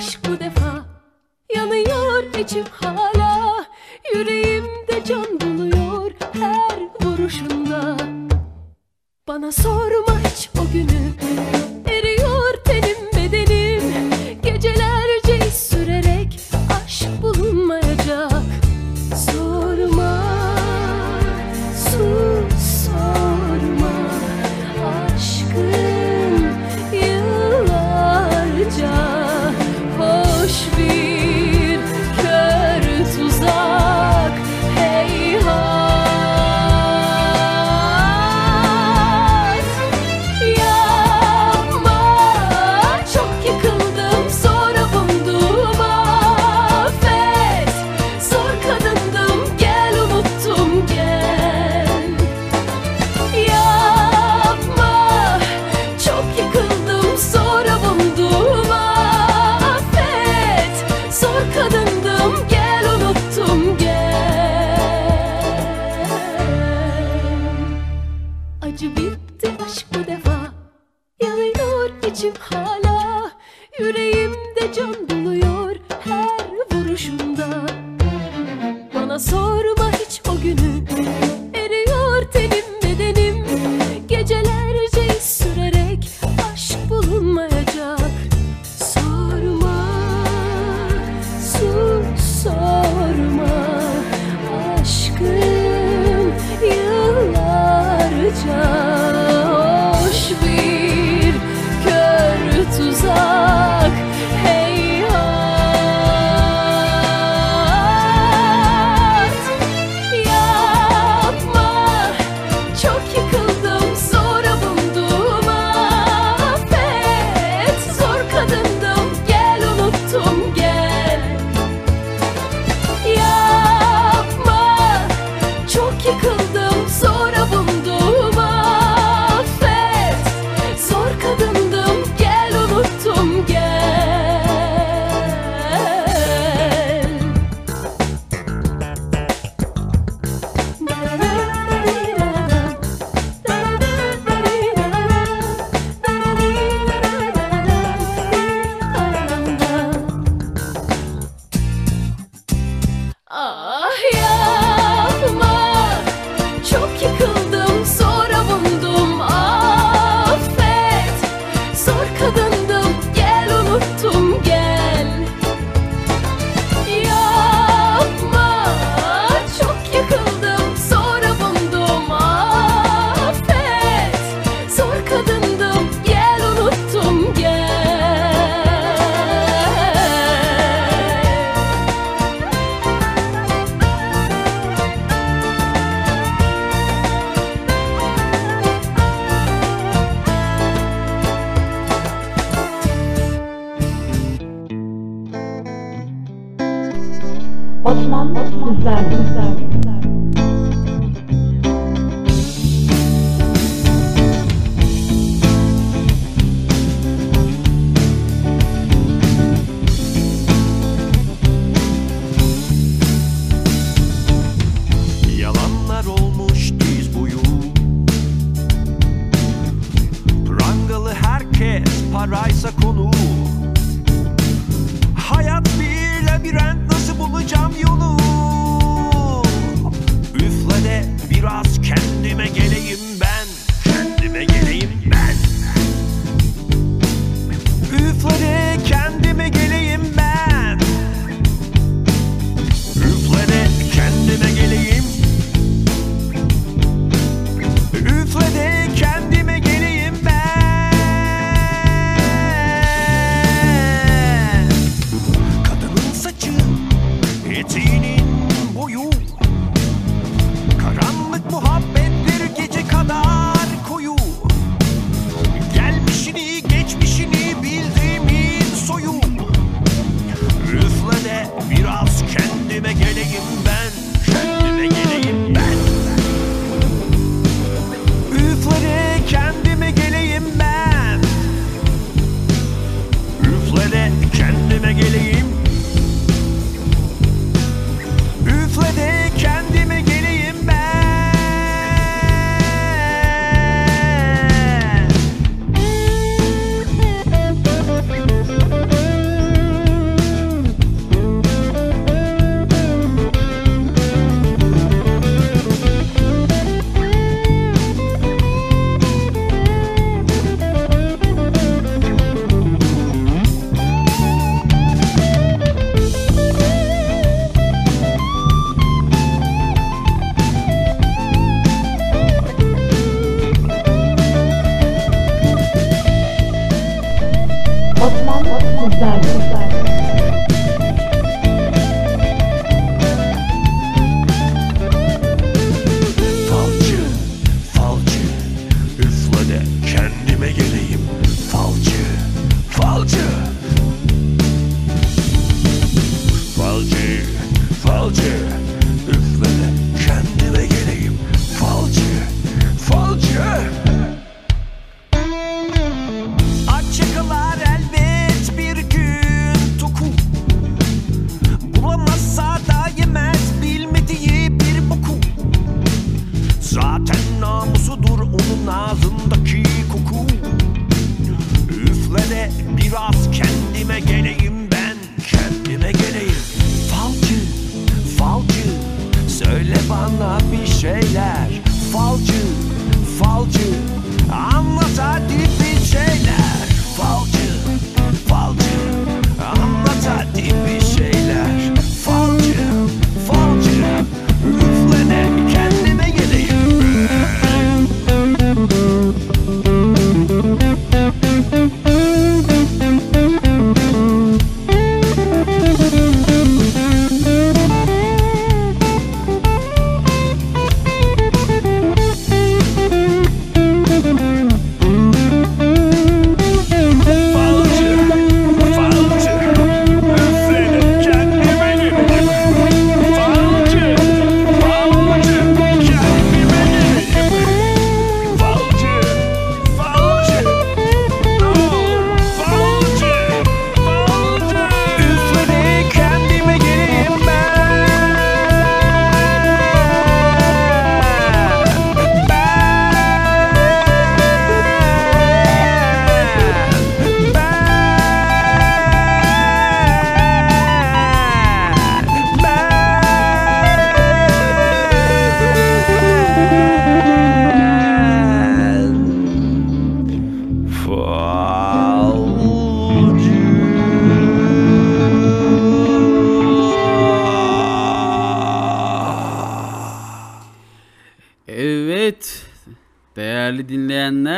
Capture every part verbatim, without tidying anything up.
aşk bu defa yanıyor içim hala, yüreğimde can buluyor her vuruşunda. Bana sorma hiç o günü, eriyor tenim bedenim, gecelerce iz sürerek aşk bulunmayacak. Sorma, sus sorma, aşkın yıllarca hoş bir kör tuzak. Heyhat yapma, çok yıkıldım sonra umdum, affet. Zor kadındım, gel unuttum, gel. Yapma, çok yıkıldım sonra umdum, affet. Zor kadındım, gel unuttum, gel. Acı bitti, aşk bu defa yanıyor içim hala, yüreğimde can buluyor her vuruşumda. Bana sorma hiç o günü, eriyor tenim bedenim, gecelerce iz sürerek aşk bulunmayacak. Sorma, sus sorma, aşkın yıllarca hoş bir kör tuzak. Heyhat yapma, çok yıkıldım sonra buldum, affet. Zor kadındım, gel unuttum, gel. Yapma, çok yıkıldım sonra buldum, affet. Zor kadındım, gel unuttum, gel. Ah yapma, çok yıkıldım sonra buldum, affet. Zor kadındım, gel unuttum, gel. Yapma, çok yıkıldım sonra buldum, affet. Zor kadındım, gel unuttum, gel. Osmanlı Kızlar Kızlar Yalanlar olmuş diz boyu, prangalı herkes paraysa konu. Hayat bir labirent, nasıl bulacağım yolu? Üfle de biraz kendime geleyim ben, kendime geleyim ben. Üfle de kendime geleyim ben. Üfle de kendime geleyim. Üfle de kendime geleyim ben. Kadının saçı, eteğinin boyu, karanlık muhabbetleri gece kadar koyu. Gelmişini geçmişini bildiğimin soyu. Üfle de biraz kendime geleyim ben, kendime geleyim ben. Üfle de kendime geleyim ben. Üfle de kendime geleyim. Üfle de kendime geleyim ben.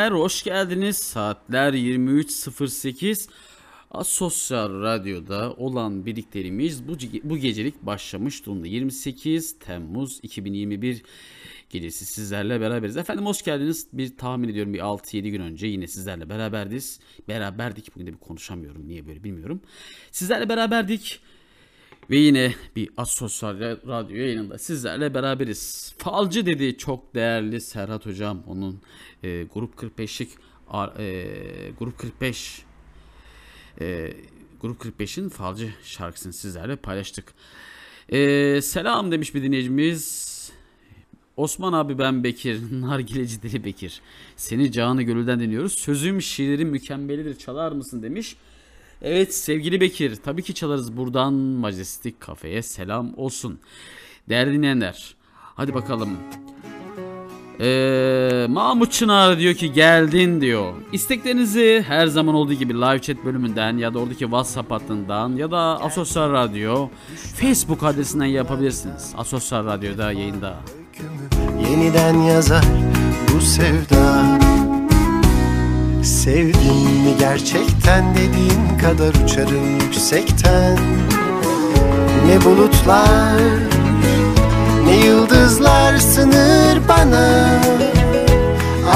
dinleyenler, hoş geldiniz. Saatler yirmi üç sıfır sekiz. Asosyal Radyo'da olan birlikteliğimiz bu, bu gecelik başlamış durumda. yirmi sekiz Temmuz iki bin yirmi bir gecesi sizlerle beraberiz. Efendim hoş geldiniz. Bir tahmin ediyorum bir altı yedi gün önce yine sizlerle beraberdiz. Beraberdik. Bugün de bir konuşamıyorum. Niye böyle bilmiyorum. Sizlerle beraberdik. Ve yine bir Asosyal Radyo yayınında sizlerle beraberiz. Falcı dedi çok değerli Serhat Hocam. Onun e, Grup kırk beşlik e, Grup kırk beş e, Grup kırk beşin Falcı şarkısını sizlerle paylaştık. E, selam demiş bir dinleyicimiz. Osman abi ben Bekir, nargileci deli Bekir. Seni canı gönülden dinliyoruz. Sözüm şiirim mükemmelidir, çalar mısın demiş. Evet sevgili Bekir, tabii ki çalarız. Buradan Majestik Kafe'ye selam olsun. Değerli dinleyenler, hadi bakalım. Ee, Mahmut Çınar diyor ki geldin diyor. İsteklerinizi her zaman olduğu gibi live chat bölümünden ya da oradaki WhatsApp hattından ya da Asosyal Radyo Facebook adresinden yapabilirsiniz. Asosyal Radyo'da yayında. Yeniden yazar bu sevda. Sevdim mi gerçekten dediğin kadar uçarım yüksekten. Ne bulutlar ne yıldızlar sınır bana.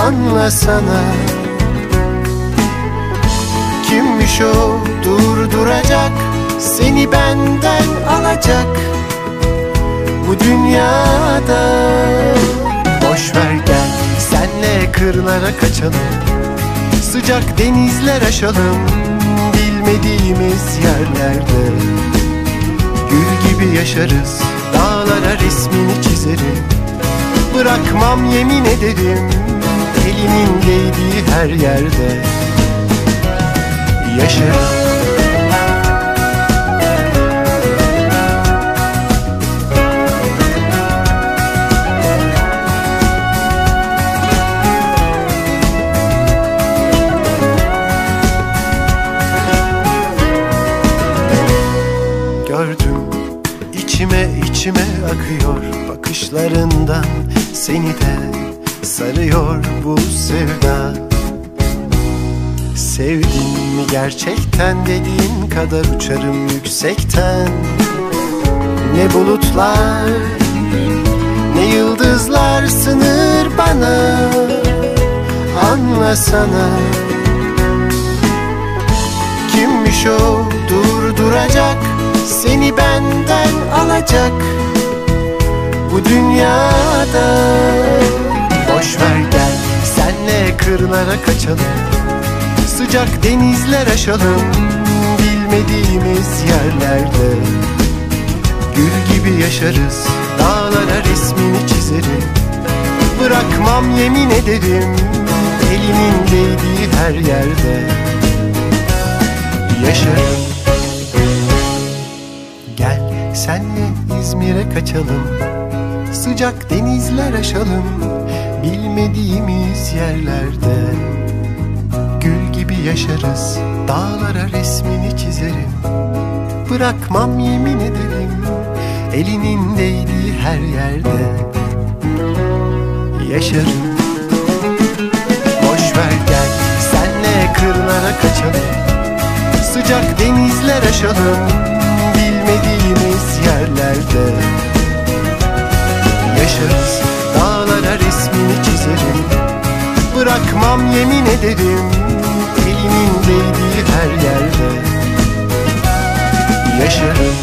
Anlasana kimmiş o durduracak, seni benden alacak bu dünyada. Boşver gel senle kırlara kaçalım, sıcak denizler aşalım, bilmediğimiz yerlerde gül gibi yaşarız, dağlara resmini çizerim, bırakmam yemin ederim, elimin değdiği her yerde yaşarım. İçime içime akıyor, bakışlarından seni de sarıyor bu sevda. Sevdin mi gerçekten dediğin kadar uçarım yüksekten. Ne bulutlar ne yıldızlar sınır bana. Anlasana kimmiş o durduracak, seni benden alacak bu dünyada. Boşver gel senle kırlara kaçalım, sıcak denizler aşalım, bilmediğimiz yerlerde gül gibi yaşarız, dağlara resmini çizerim, bırakmam yemin ederim, elimin değdiği her yerde yaşarım. Senle İzmir'e kaçalım, sıcak denizler aşalım, bilmediğimiz yerlerde gül gibi yaşarız, dağlara resmini çizerim, bırakmam yemin ederim, elinin değdiği her yerde yaşarım. Boşver gel senle kırlara kaçalım, sıcak denizler aşalım, bilmediğimiz yerlerde yaşarız, dağlara resmini çizerim, bırakmam yemin ederim, elimin değdiği her yerde yaşarım.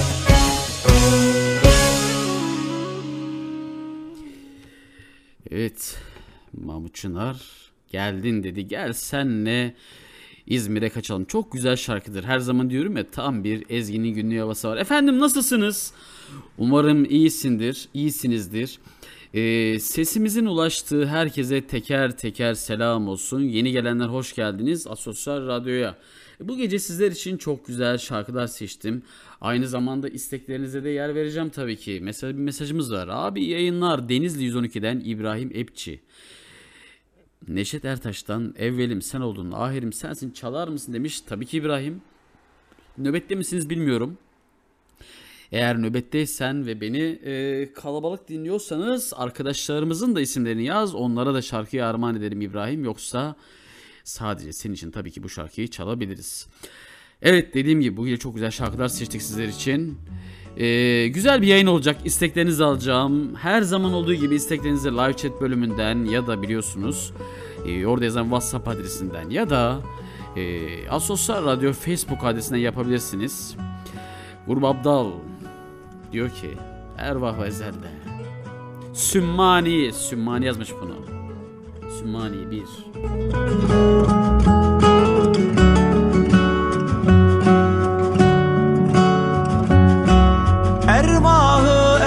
Evet, Mahmut Çınar geldin dedi, gel senle İzmir'e kaçalım. Çok güzel şarkıdır. Her zaman diyorum ya, tam bir Ezgi'nin günlüğü havası var. Efendim nasılsınız? Umarım iyisindir, iyisinizdir. Ee, sesimizin ulaştığı herkese teker teker selam olsun. Yeni gelenler hoş geldiniz Asosyal Radyo'ya. Bu gece sizler için çok güzel şarkılar seçtim. Aynı zamanda isteklerinize de yer vereceğim tabii ki. Mesela bir mesajımız var. Abi yayınlar Denizli yüz on iki'den İbrahim Epçi. Neşet Ertaş'tan evvelim sen oldun, ahirim sensin, çalar mısın demiş. Tabii ki İbrahim. Nöbette misiniz bilmiyorum. Eğer nöbetteysen ve beni e, kalabalık dinliyorsanız arkadaşlarımızın da isimlerini yaz. Onlara da şarkıyı armağan ederim İbrahim. Yoksa Sadece senin için tabii ki bu şarkıyı çalabiliriz. Evet, dediğim gibi bugün çok güzel şarkılar seçtik sizler için. Ee, güzel bir yayın olacak. İsteklerinizi alacağım. Her zaman olduğu gibi isteklerinizi live chat bölümünden ya da biliyorsunuz e, orada yazan WhatsApp adresinden ya da e, Asoslar Radyo Facebook adresinden yapabilirsiniz. Grup Abdal diyor ki Ervah Ezel'de Sümmani Sümmani yazmış bunu. Sümmani bir Ervah-ı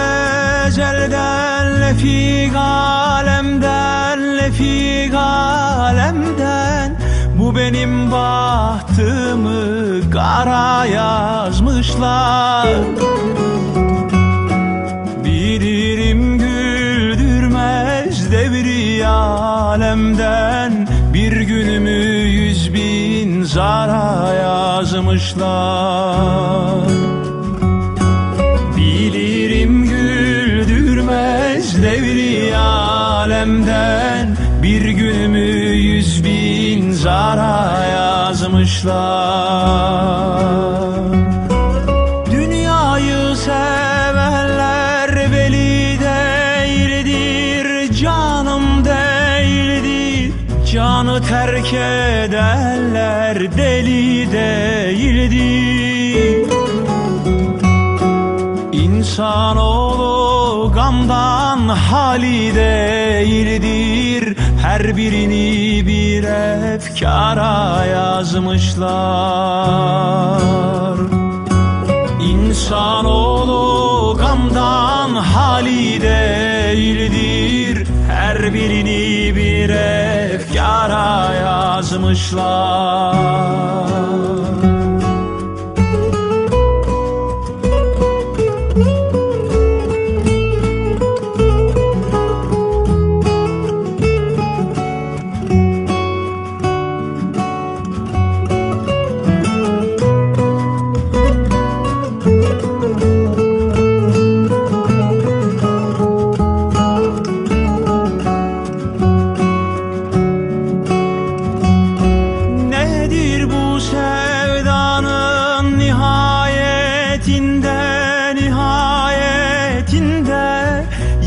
Ecel'den lefik alemden lefik alemden bu benim bahtımı kara yazmışlar. Bilirim güldürmez devri alemden bir günümü yüz bin zara yazmışlar. Bilirim güldürmez devri alemden bir günümü yüz bin zara yazmışlar. Dünyayı sevenler veli değildir, canım değildir. Canı terk edenler deli değildir. İnsanoğlu gamdan hali değildir. Her birini bir efkara yazmışlar. İnsanoğlu gamdan hali değildir. Her birini bir efkara yazmışlar.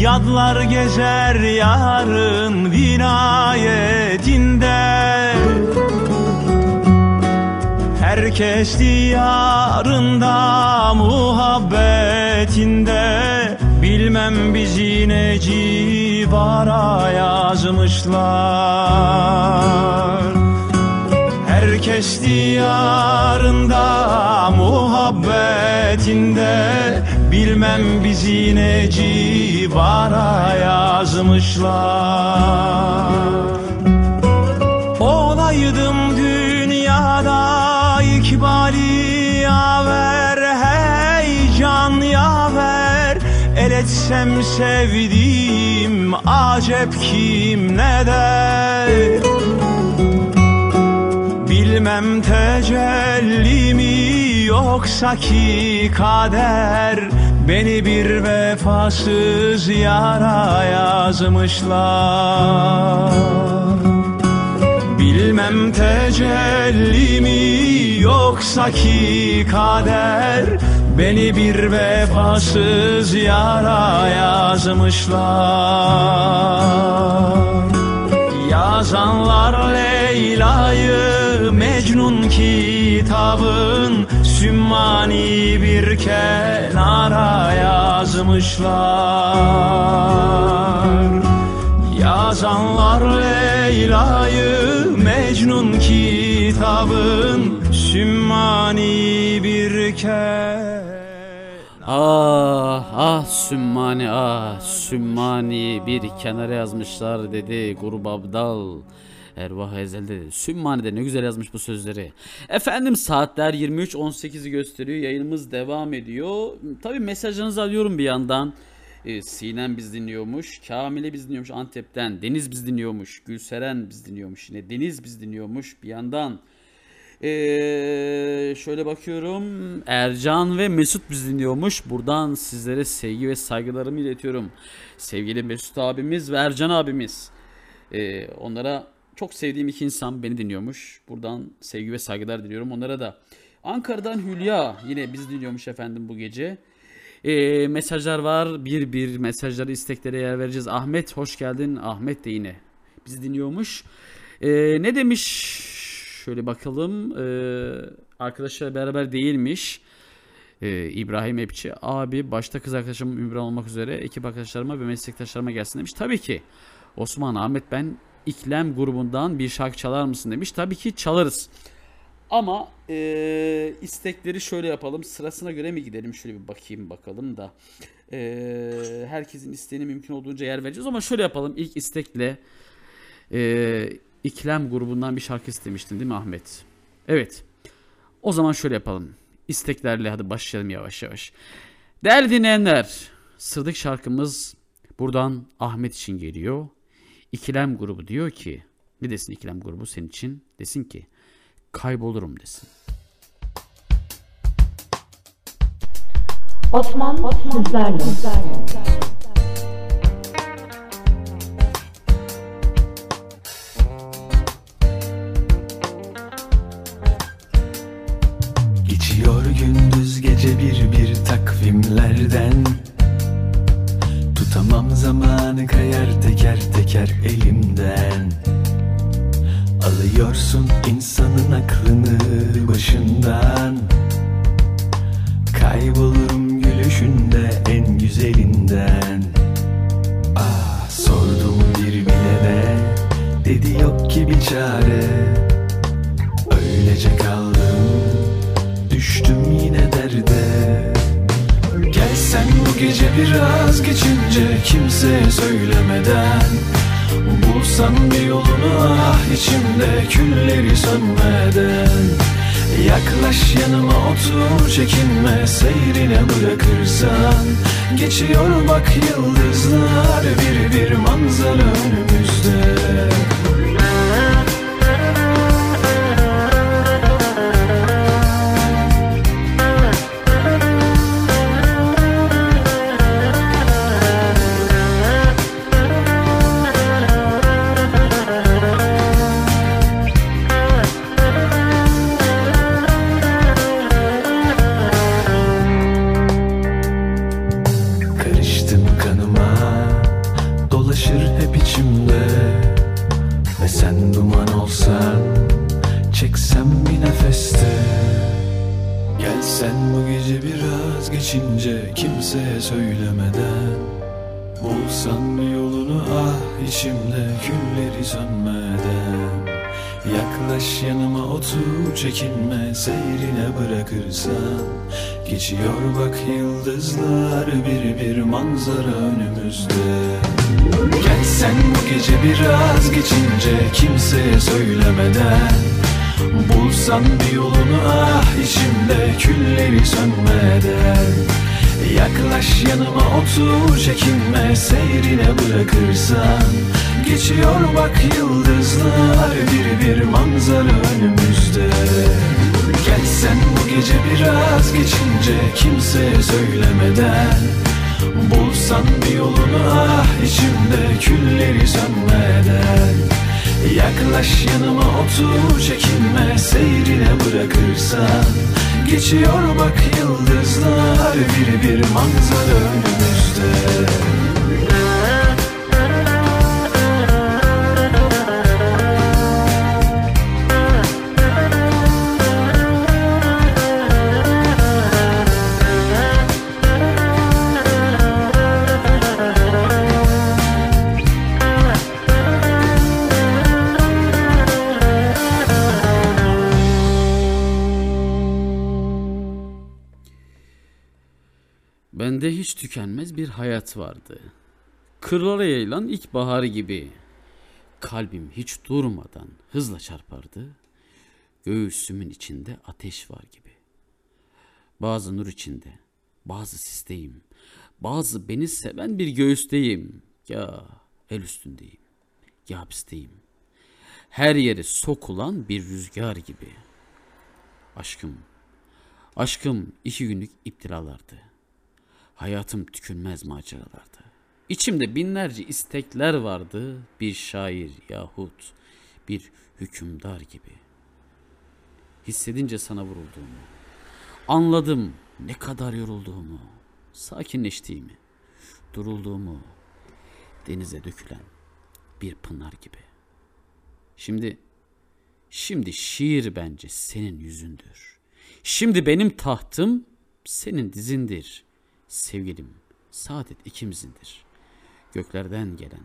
Yadlar gezer yarın vinayetinde. Herkes diyarında muhabbetinde. Bilmem bizi ne civara yazmışlar. Herkes diyarında muhabbetinde. Bilmem bizi ne civara yazmışlar. Olaydım dünyada ikbali yaver, heyecan yaver. El etsem sevdiğim acep kim ne der? Bilmem tecellimi yoksa ki kader, beni bir vefasız yara yazmışlar. Bilmem tecellimi yoksa ki kader, beni bir vefasız yara yazmışlar. Yazanlar Leyla'yı Mecnun kitabın Sümmani bir kenara yazmışlar. Yazanlar Leyla'yı Mecnun kitabın Sümmani bir kenara. Ah ah Sümmani ah Sümmani bir kenara yazmışlar dedi Grup Abdal. Ervah Ezel'de Sümmani de ne güzel yazmış bu sözleri. Efendim saatler yirmi üç on sekizi gösteriyor, yayınımız devam ediyor. Tabi mesajlarınızı alıyorum bir yandan. E, Sinem biz dinliyormuş, Kamile biz dinliyormuş Antep'ten, Deniz biz dinliyormuş, Gülseren biz dinliyormuş, yine Deniz biz dinliyormuş bir yandan. Ee, şöyle bakıyorum, Ercan ve Mesut bizi dinliyormuş. Buradan sizlere sevgi ve saygılarımı iletiyorum. Sevgili Mesut abimiz ve Ercan abimiz, ee, onlara Çok sevdiğim iki insan beni dinliyormuş. Buradan sevgi ve saygılar diliyorum onlara da. Ankara'dan Hülya yine bizi dinliyormuş efendim bu gece. E, mesajlar var. Bir bir mesajları, isteklere yer vereceğiz. Ahmet hoş geldin. Ahmet de yine bizi dinliyormuş. E, ne demiş? Şöyle bakalım. E, arkadaşlar beraber değilmiş. E, İbrahim Epçi. Abi başta kız arkadaşım Ümran olmak üzere ekip arkadaşlarıma ve meslektaşlarıma gelsin demiş. Tabii ki. Osman, Ahmet ben İklem grubundan bir şarkı çalar mısın demiş. Tabii ki çalarız. Ama e, istekleri şöyle yapalım. Sırasına göre mi gidelim? Şöyle bir bakayım bakalım da. E, herkesin isteğini mümkün olduğunca yer vereceğiz. Ama şöyle yapalım. İlk istekle e, İklem grubundan bir şarkı istemiştin değil mi Ahmet? Evet. O zaman şöyle yapalım. İsteklerle hadi başlayalım yavaş yavaş. Değerli dinleyenler, sıradaki şarkımız buradan Ahmet için geliyor. İklem grubu diyor ki, ne desin İklem grubu senin için? Desin ki, kaybolurum desin. Osman, Osman sizlerle. Geçiyor gündüz gece bir bir takvimlerden. Tutamam zamanı kayar teker teker elimden. Alıyorsun insanın aklını başından. Kaybolurum gülüşünde en güzelinden. Ah sordum bir bilene, dedi yok ki bir çare. Öylece kaldım, düştüm yine derde. Gelsen bu gece biraz geçince kimseye söylemeden. Bulsam bir yolunu ah içimde külleri sönmeden. Yaklaş yanıma otur çekinme seyrine bırakırsan. Geçiyor bak yıldızlar bir bir manzara önümüzde. Çekinme seyrine bırakırsan. Geçiyor bak yıldızlar bir bir manzara önümüzde. Gelsen bu gece biraz geçince kimseye söylemeden. Bulsan bir yolunu ah içimde külleri sönmeden. Yaklaş yanıma otur çekinme seyrine bırakırsan. Geçiyor bak yıldızlar bir bir manzara önümüzde. Gelsen bu gece biraz geçince kimseye söylemeden. Bulsan bir yolunu ah içimde külleri sönmeden. Yaklaş yanıma otur çekinme seyrine bırakırsan. Geçiyor bak yıldızlar bir bir manzara önümüzde. Bende hiç tükenmez bir hayat vardı. Kırlara yayılan ilkbahar gibi. Kalbim hiç durmadan hızla çarpardı. Göğsümün içinde ateş var gibi. Bazı nur içinde, bazı sisteyim. Bazı beni seven bir göğüsteyim. Ya el üstündeyim, ya hapisteyim. Her yere sokulan bir rüzgar gibi. Aşkım, aşkım iki günlük iptilalardı. Hayatım tükünmez maceralarda. İçimde binlerce istekler vardı. Bir şair yahut bir hükümdar gibi. Hissedince sana vurulduğumu, anladım ne kadar yorulduğumu, sakinleştiğimi, durulduğumu, denize dökülen bir pınar gibi. Şimdi, şimdi şiir bence senin yüzündür. Şimdi benim tahtım senin dizindir. Sevgilim, saadet ikimizindir. Göklerden gelen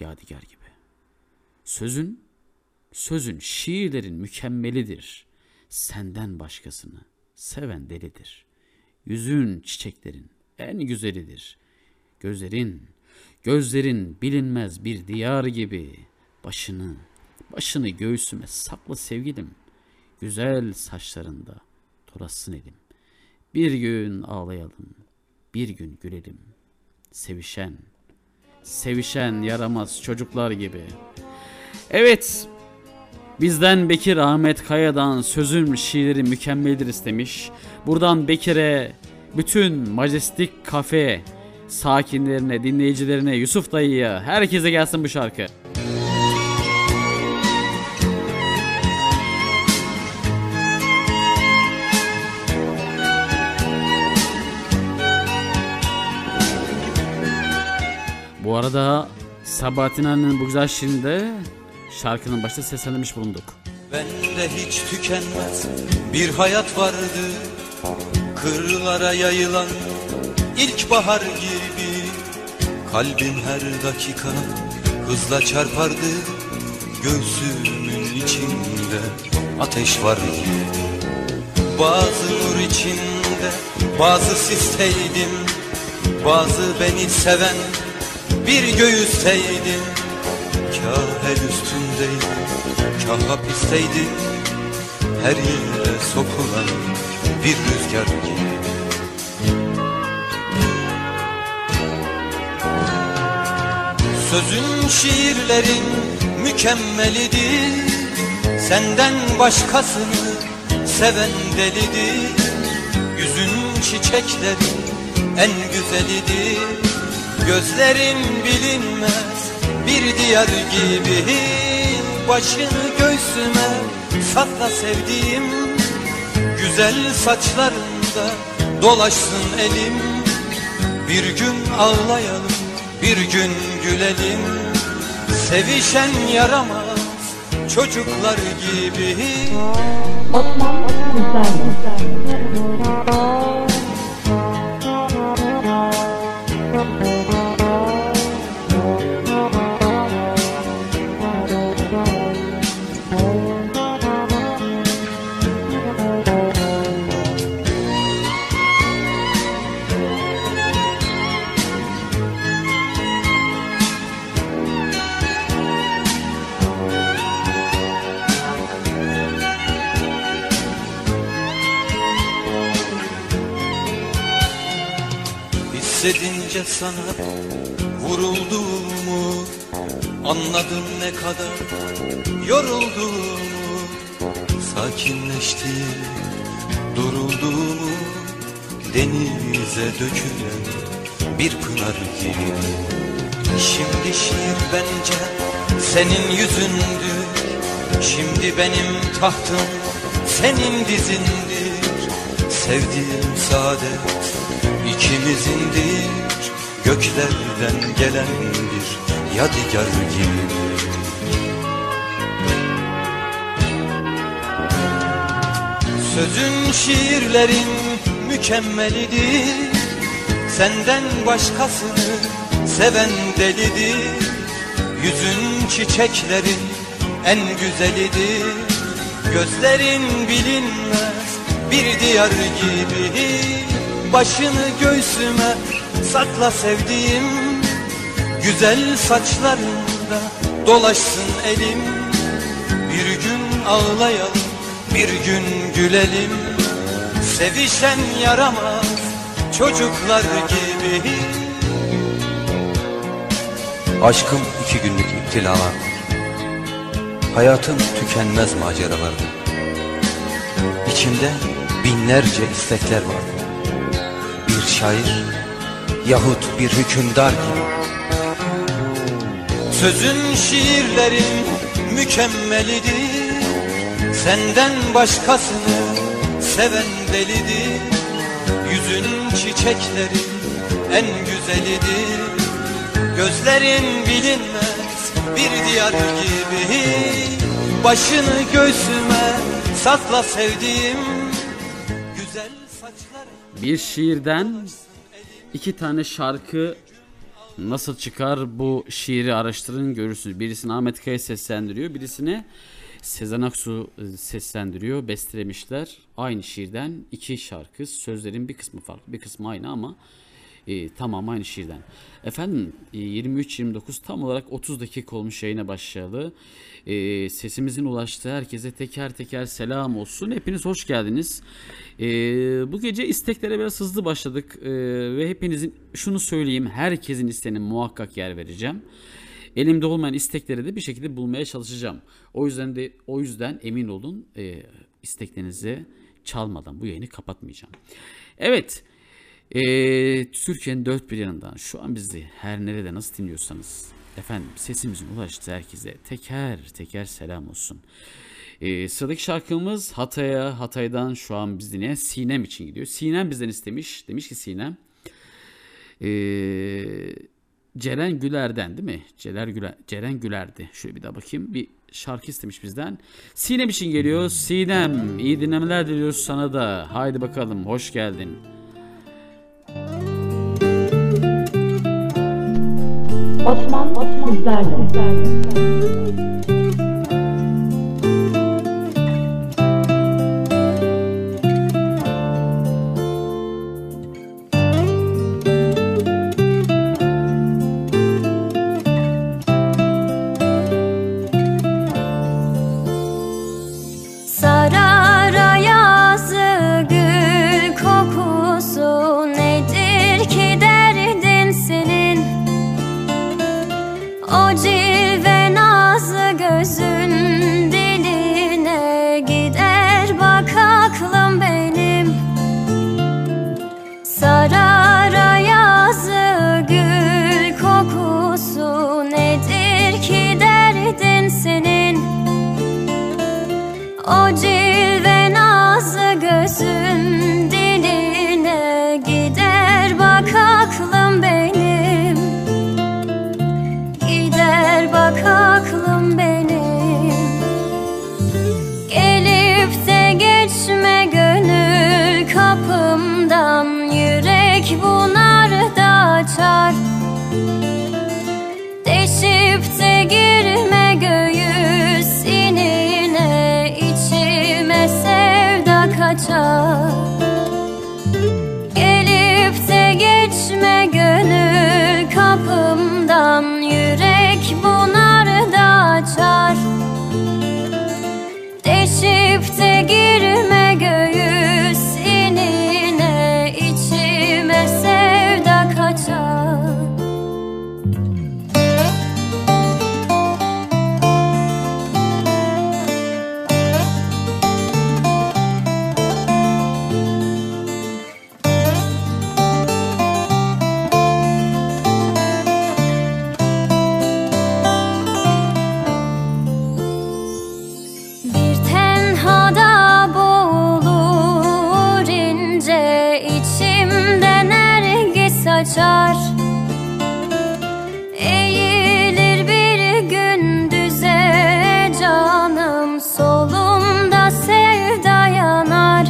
yadigar gibi. Sözün, sözün, şiirlerin mükemmelidir. Senden başkasını seven delidir. Yüzün çiçeklerin en güzelidir. Gözlerin, gözlerin bilinmez bir diyar gibi. Başını, başını göğsüme sakla sevgilim. Güzel saçlarında torasın elim. Bir gün ağlayalım, bir gün gülelim. Sevişen, sevişen yaramaz çocuklar gibi. Evet, bizden Bekir Ahmet Kaya'dan sözüm şiirim mükemmeldir istemiş. Buradan Bekir'e, bütün Majestik Kafe sakinlerine, dinleyicilerine, Yusuf dayıya, herkese gelsin bu şarkı. Bu arada Sabahattin Ali'nin bu güzel şiirinde şarkının başta seslenmiş bulunduk. Bende hiç tükenmez bir hayat vardı, kırlara yayılan ilkbahar gibi. Kalbim her dakika hızla çarpardı, göğsümün içinde ateş var gibi. Bazı nur içinde, bazı sisteydim, bazı beni seven bir göğüsteydim. Kah el üstündeydim, kah hapisteydim, her yere sokulan bir rüzgar gibi. Sözün şiirlerin mükemmelidir, senden başkasını seven delidir. Yüzün çiçeklerin en güzelidir, gözlerin bilinmez bir diyar gibi. Başını göğsüme sakla sevdiğim, güzel saçlarında dolaşsın elim. Bir gün ağlayalım, bir gün gülelim. Sevişen yaramaz çocuklar gibi. Osman Güzel. Hissedince sana vurulduğumu, anladım ne kadar yorulduğumu. Sakinleştiğimi, durulduğumu, denize dökülen bir pınar gibi. Şimdi şiir bence senin yüzündür, şimdi benim tahtım senin dizindir. Sevdiğim saadet İkimizindir, göklerden gelen bir yadigar gibi. Sözün şiirlerin mükemmelidir, senden başkasını seven delidir. Yüzün çiçeklerin en güzelidir, gözlerin bilinmez bir diyar gibi. Başını göğsüme sakla sevdiğim, güzel saçlarında dolaşsın elim. Bir gün ağlayalım, bir gün gülelim. Sevişen yaramaz çocuklar gibi. Aşkım iki günlük iptilama, hayatım tükenmez maceralardı. İçimde binlerce istekler vardı. Bir şair yahut bir hükümdar gibi. Sözün şiirlerin mükemmelidir. Senden başkasını seven delidir. Yüzün çiçeklerin en güzelidir. Gözlerin bilinmez bir diyar gibi. Başını göğsüme sakla sevdiğim güzel saçların. Bir şiirden iki tane şarkı nasıl çıkar, bu şiiri araştırın görürsünüz. Birisini Ahmet Kaya seslendiriyor, birisini Sezen Aksu seslendiriyor, bestelemişler. Aynı şiirden iki şarkı, sözlerin bir kısmı farklı, bir kısmı aynı ama e, tamam aynı şiirden. Efendim yirmi üç yirmi dokuz tam olarak otuz dakika olmuş yayına başlayalı. E, sesimizin ulaştığı herkese teker teker selam olsun. Hepiniz hoş geldiniz. E, bu gece isteklere biraz hızlı başladık e, ve hepinizin, şunu söyleyeyim, herkesin isteğine muhakkak yer vereceğim. Elimde olmayan istekleri de bir şekilde bulmaya çalışacağım. O yüzden de o yüzden emin olun e, isteklerinizi çalmadan bu yayını kapatmayacağım. Evet, e, Türkiye'nin dört bir yanından şu an bizi her nerede nasıl dinliyorsanız efendim sesimizin ulaştığı herkese teker teker selam olsun. E, sıradaki şarkımız Hatay'a, Hatay'dan şu an bizi dinleyen Sinem için gidiyor. Sinem bizden istemiş, demiş ki Sinem. Eee... Ceren Güler'den değil mi? Ceren Güler, Ceren Güler'di. Şöyle bir daha bakayım. Bir şarkı istemiş bizden. Sinem için geliyor. Sinem, iyi dinlemeler diliyoruz sana da. Haydi bakalım, hoş geldin. Osman Osman Güler'le. Gelip de geçme gönül kapımdan, yürek bunar da açar. Deşip de girme göğüs inine, içime sevda kaçar. Eğilir bir gündüze canım, solumda sevda yanar.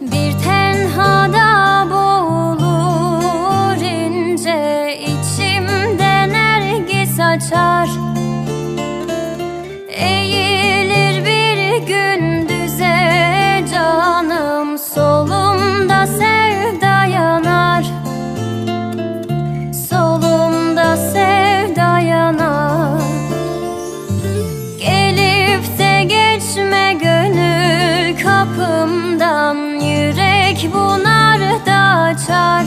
Bir tenhada boğulur ince, içimde nergis açar. Eğilir bir gündüze canım, solumda sevda yanar. Kapımdan yürek bunar da açar.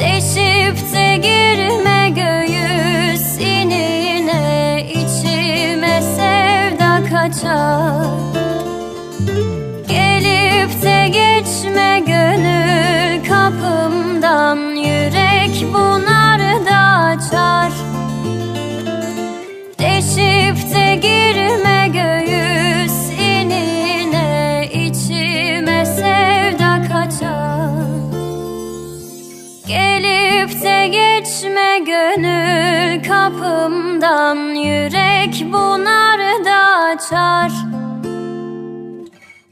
Deşip de girme göğüs inine, içime sevda kaçar. Gelip de geçme gönül kapımdan, yürek bunar da açar. çapımdan yürek bunar da açar.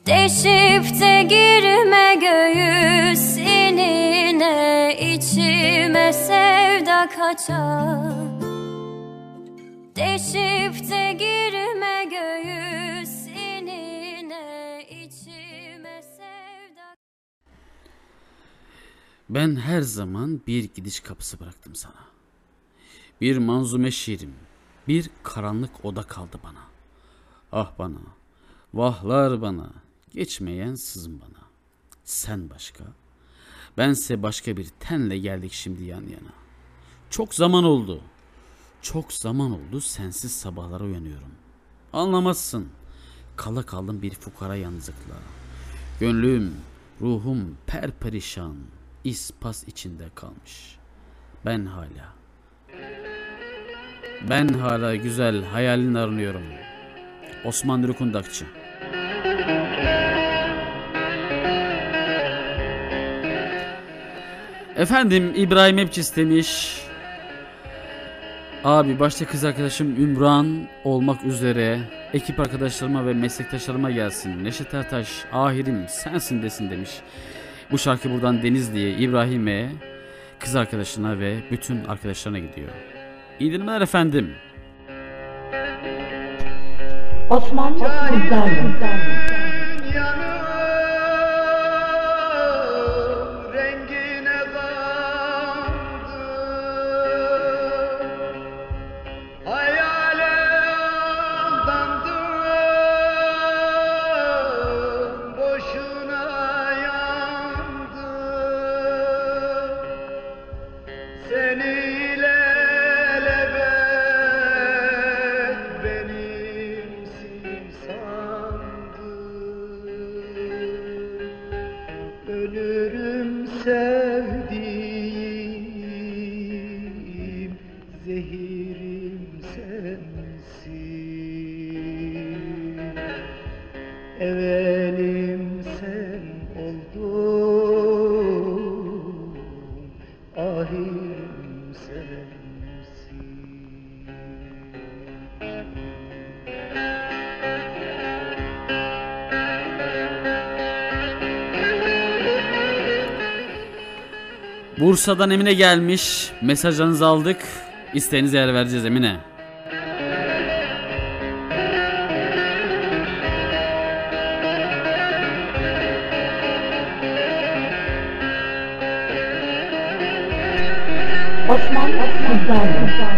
Deşip de girme göğüs inine, içime sevda kaçar. Deşip de girme göğüs inine, içime sevda. Ben her zaman bir gidiş kapısı bıraktım sana. Bir manzume şiirim, bir karanlık oda kaldı bana. Ah bana, vahlar bana, geçmeyen sızın bana. Sen başka, bense başka bir tenle geldik şimdi yan yana. Çok zaman oldu, çok zaman oldu sensiz sabahlara uyanıyorum. Anlamazsın, kala kaldım bir fukara yalnızlıkla. Gönlüm, ruhum perperişan, ispas içinde kalmış. Ben hala, ben hala güzel hayalini aranıyorum. Osman Rükundakçı. Efendim İbrahim Epçi istemiş. Abi başta kız arkadaşım Ümran olmak üzere ekip arkadaşlarıma ve meslektaşlarıma gelsin. Neşet Ertaş, ahirim sensin desin demiş. Bu şarkı buradan Denizli'ye, İbrahim'e, kız arkadaşına ve bütün arkadaşlarına gidiyor. İyi dinlemeler efendim. Osmanlı Kızlar'ın yanıyor, rengine kandım, hayale aldandım, boşuna yandım, seni. Bursa'dan Emine gelmiş. Mesajlarınızı aldık. İsteğinize yer vereceğiz Emine. Osmanlı Kızlar'ın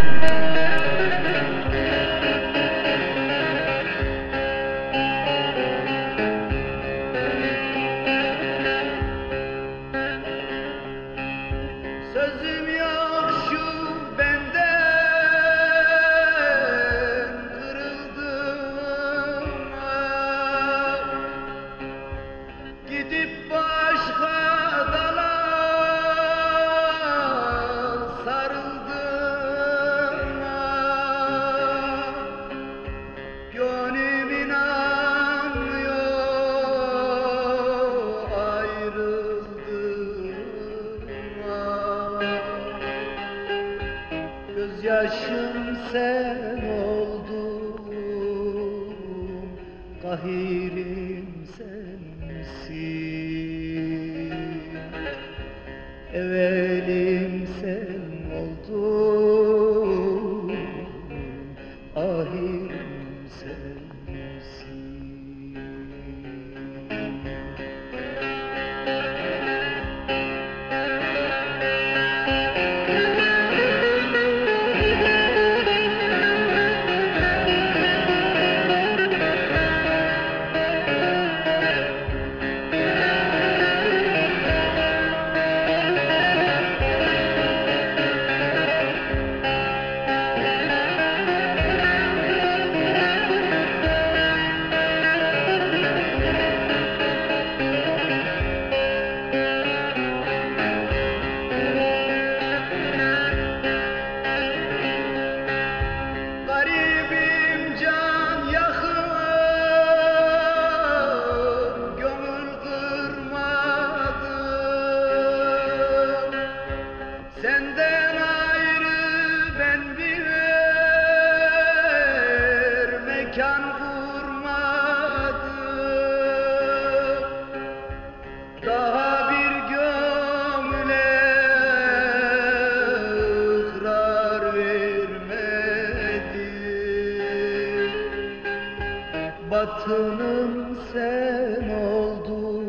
batınım sen oldun,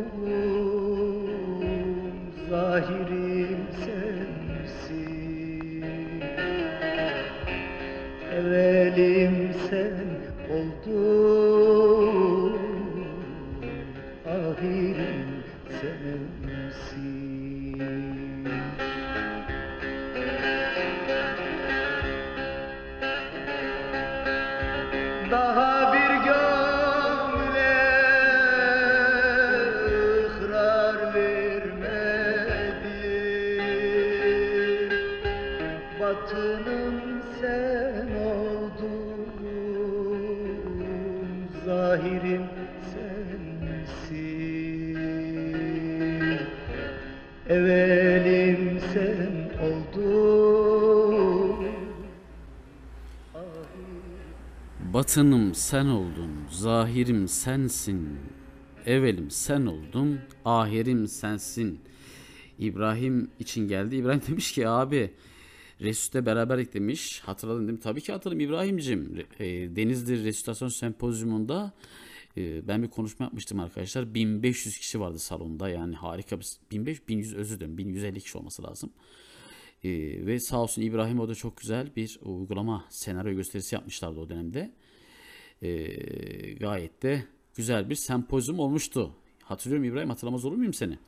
zahirim sensin. Evelim sen oldun, ahirim sensin. Batınım sen oldun, zahirim sensin, evelim sen oldun, ahirim sensin. İbrahim için geldi. İbrahim demiş ki abi Resüt'te beraberlik demiş. Hatırladın değil mi? Tabii ki hatırladım İbrahim'cim. Denizli Resütasyon Sempozyumunda ben bir konuşma yapmıştım arkadaşlar. bin beş yüz kişi vardı salonda, yani harika bir bin beş yüz, bin yüz özür dilerim, bin yüz elli kişi olması lazım. Ee, ve sağ olsun İbrahim, o da çok güzel bir uygulama, senaryo gösterisi yapmışlardı o dönemde. Ee, gayet de güzel bir sempozyum olmuştu. Hatırlıyorum İbrahim, hatırlamaz olur muyum seni?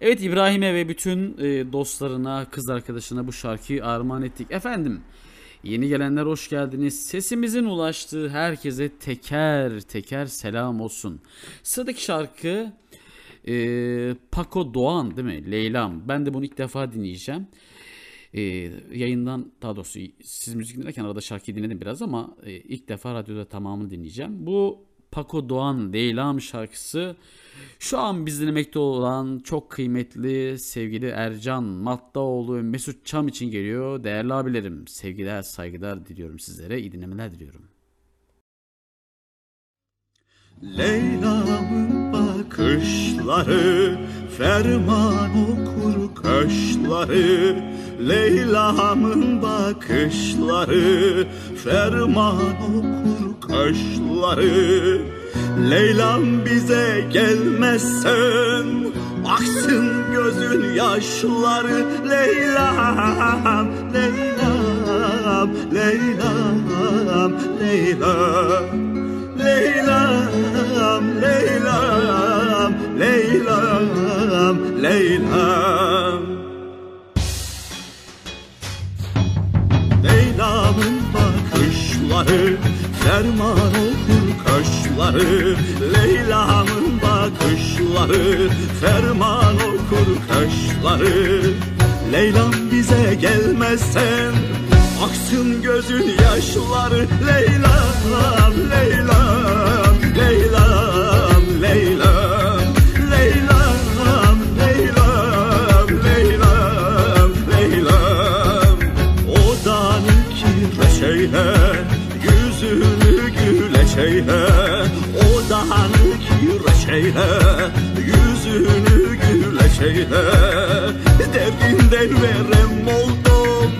Evet, İbrahim'e ve bütün e, dostlarına, kız arkadaşına bu şarkıyı armağan ettik. Efendim, yeni gelenler hoş geldiniz. Sesimizin ulaştığı herkese teker teker selam olsun. Sıradaki şarkı e, Paco Doğan değil mi? Leyla'm. Ben de bunu ilk defa dinleyeceğim. Ee, yayından, daha doğrusu siz müzik dinlerken arada şarkıyı dinledim biraz ama e, ilk defa radyoda tamamını dinleyeceğim. Bu Paco Doğan Leyla'm şarkısı şu an biz dinlemekte olan çok kıymetli sevgili Ercan Mattaoğlu Mesut Çam için geliyor. Değerli abilerim, sevgiler, saygılar diliyorum sizlere, iyi dinlemeler diliyorum. Leyla'mın bakışları, ferman okur kaşları. Leyla'mın bakışları, ferman okur kaşları. Leyla'm bize gelmezsen, aksın gözün yaşları. Leyla'm, Leyla'm, Leyla'm, Leyla'm. Leyla'm, Leyla'm, Leyla'm, Leyla'm. Leyla'mın bakışları, ferman okur kaşları. Leyla'mın bakışları, ferman okur kaşları. Leyla'm bize gelmezsen, aksın gözün yaşları. Leyla'm, Leyla'm, Leyla'm, Leyla'm, Leyla'm, Leyla'm, Leyla'm, Leyla'm. Odanı kireç eyle, yüzünü güleç eyle. Odanı kireç eyle, yüzünü güleç eyle. Derdinden verem oldum,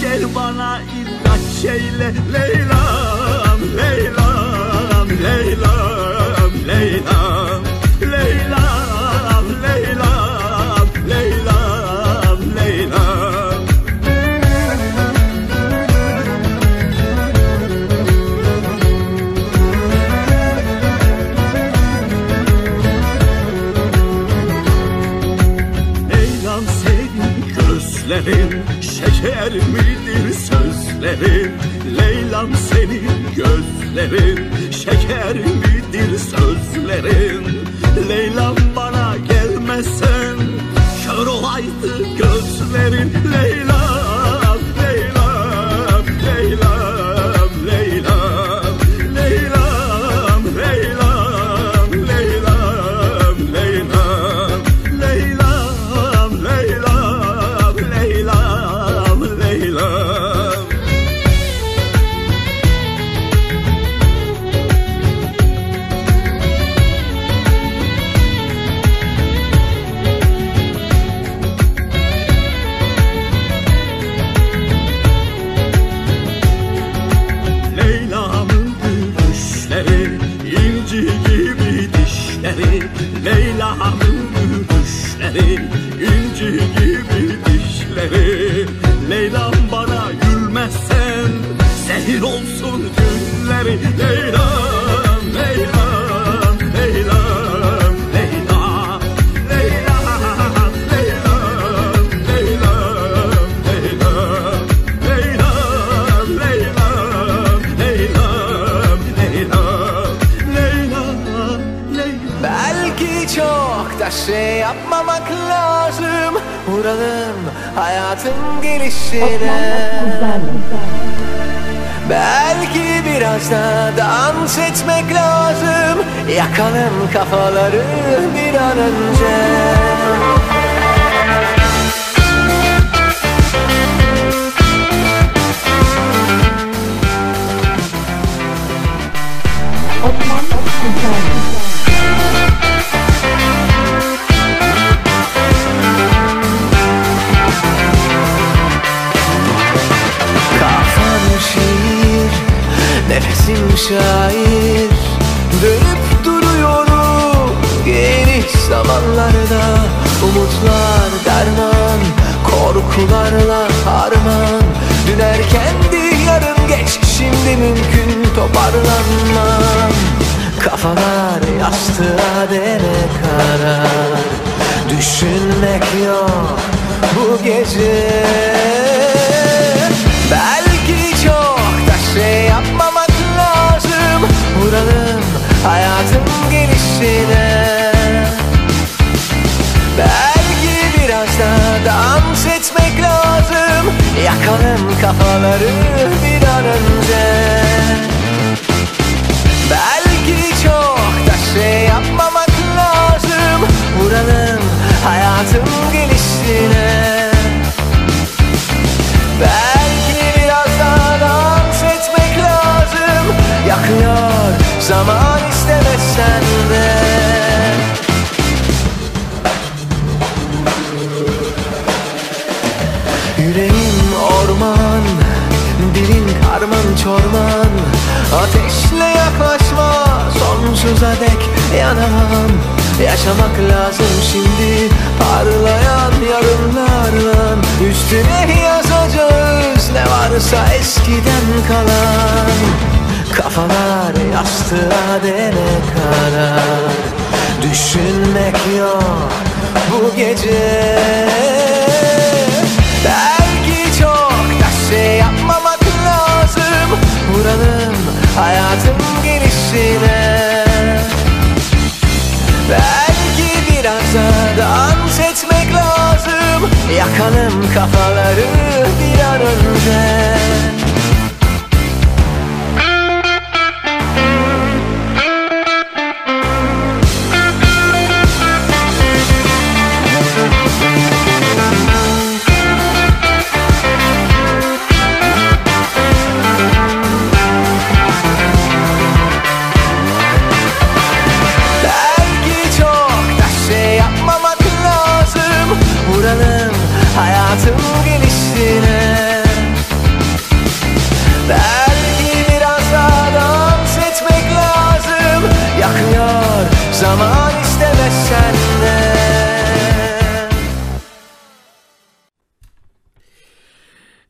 gel bana ilaç eyle. Leyla'm, Leyla'm, Leyla'm, Leyla'm, Leyla'm, Leyla'm, Leyla'm, Leyla'm. Leyla'm, senin gözlerin şeker midir sözlerin? Leyla'm senin gözlerin şeker midir sözlerin? Leyla'm bana gelmesen, kör olaydı gözlerin. Leyla'm, Leyla'm, Leyla'm, Leyla'm, Leyla'm, Leyla'm, Leyla'm, Leyla'm, Leyla'm, Leyla'm, Leyla'm. her şey yapmamak lazım. Vuralım hayatın gelişine. Belki biraz da dans etmek lazım. Yakalım kafaları bir an önce. Nefesim şair, dönüp duruyorum geniş zamanlarda. Umutlar derman, korkularla harman. Dün erkendi, yarın geç, şimdi mümkün toparlanmam. Kafalar yastığa dene karar, düşünmek yok bu gece. Belki çok da şey yapmam. Vuralım hayatın gelişine. Belki biraz da dans etmek lazım. Yakalım kafaları bir an önce. Belki çok da şey yapmamak lazım. Vuralım hayatın gelişine. Belki biraz da dans etmek lazım. Yakıyor zaman istemezsen de. Yüreğim orman, dilin karman çorman. Ateşle yaklaşma, sonsuza dek yanamam. Yaşamak lazım şimdi, parlayan yarınlarla. Üstüne yazacağız ne varsa eskiden kalan. Kafalar yastığa dene karar, düşünmek yok bu gece. Belki çok da şey yapmamak lazım. Vuralım hayatın gelişine. Belki biraz da dans etmek lazım. Yakalım kafaları bir an önce.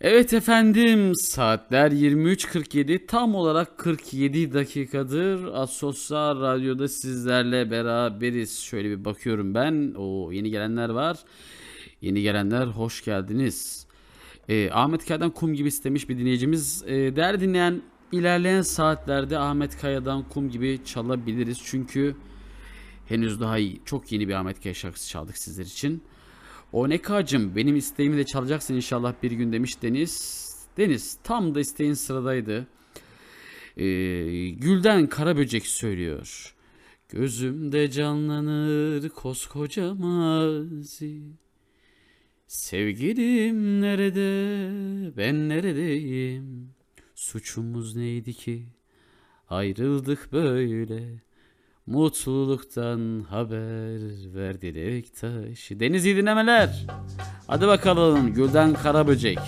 Evet efendim, saatler yirmi üç kırk yedi, tam olarak kırk yedi dakikadır. Asoslar Radyo'da sizlerle beraberiz. Şöyle bir bakıyorum ben. Oo, yeni gelenler var. Yeni gelenler hoş geldiniz. Ee, Ahmet Kaya'dan Kum Gibi istemiş bir dinleyicimiz. Ee, değerli dinleyen, ilerleyen saatlerde Ahmet Kaya'dan Kum Gibi çalabiliriz. Çünkü henüz daha iyi, çok yeni bir Ahmet Kaya şarkısı çaldık sizler için. O N K'cığım benim isteğimi de çalacaksın inşallah bir gün demiş Deniz. Deniz tam da isteğin sıradaydı. Ee, Gülden Karaböcek söylüyor. Gözümde canlanır koskoca mazi. Sevgilim nerede, ben neredeyim? Suçumuz neydi ki ayrıldık böyle? Mutluluktan haber verdirek taşı. Deniz iyi dinlemeler. Hadi bakalım Gülden Karaböcek.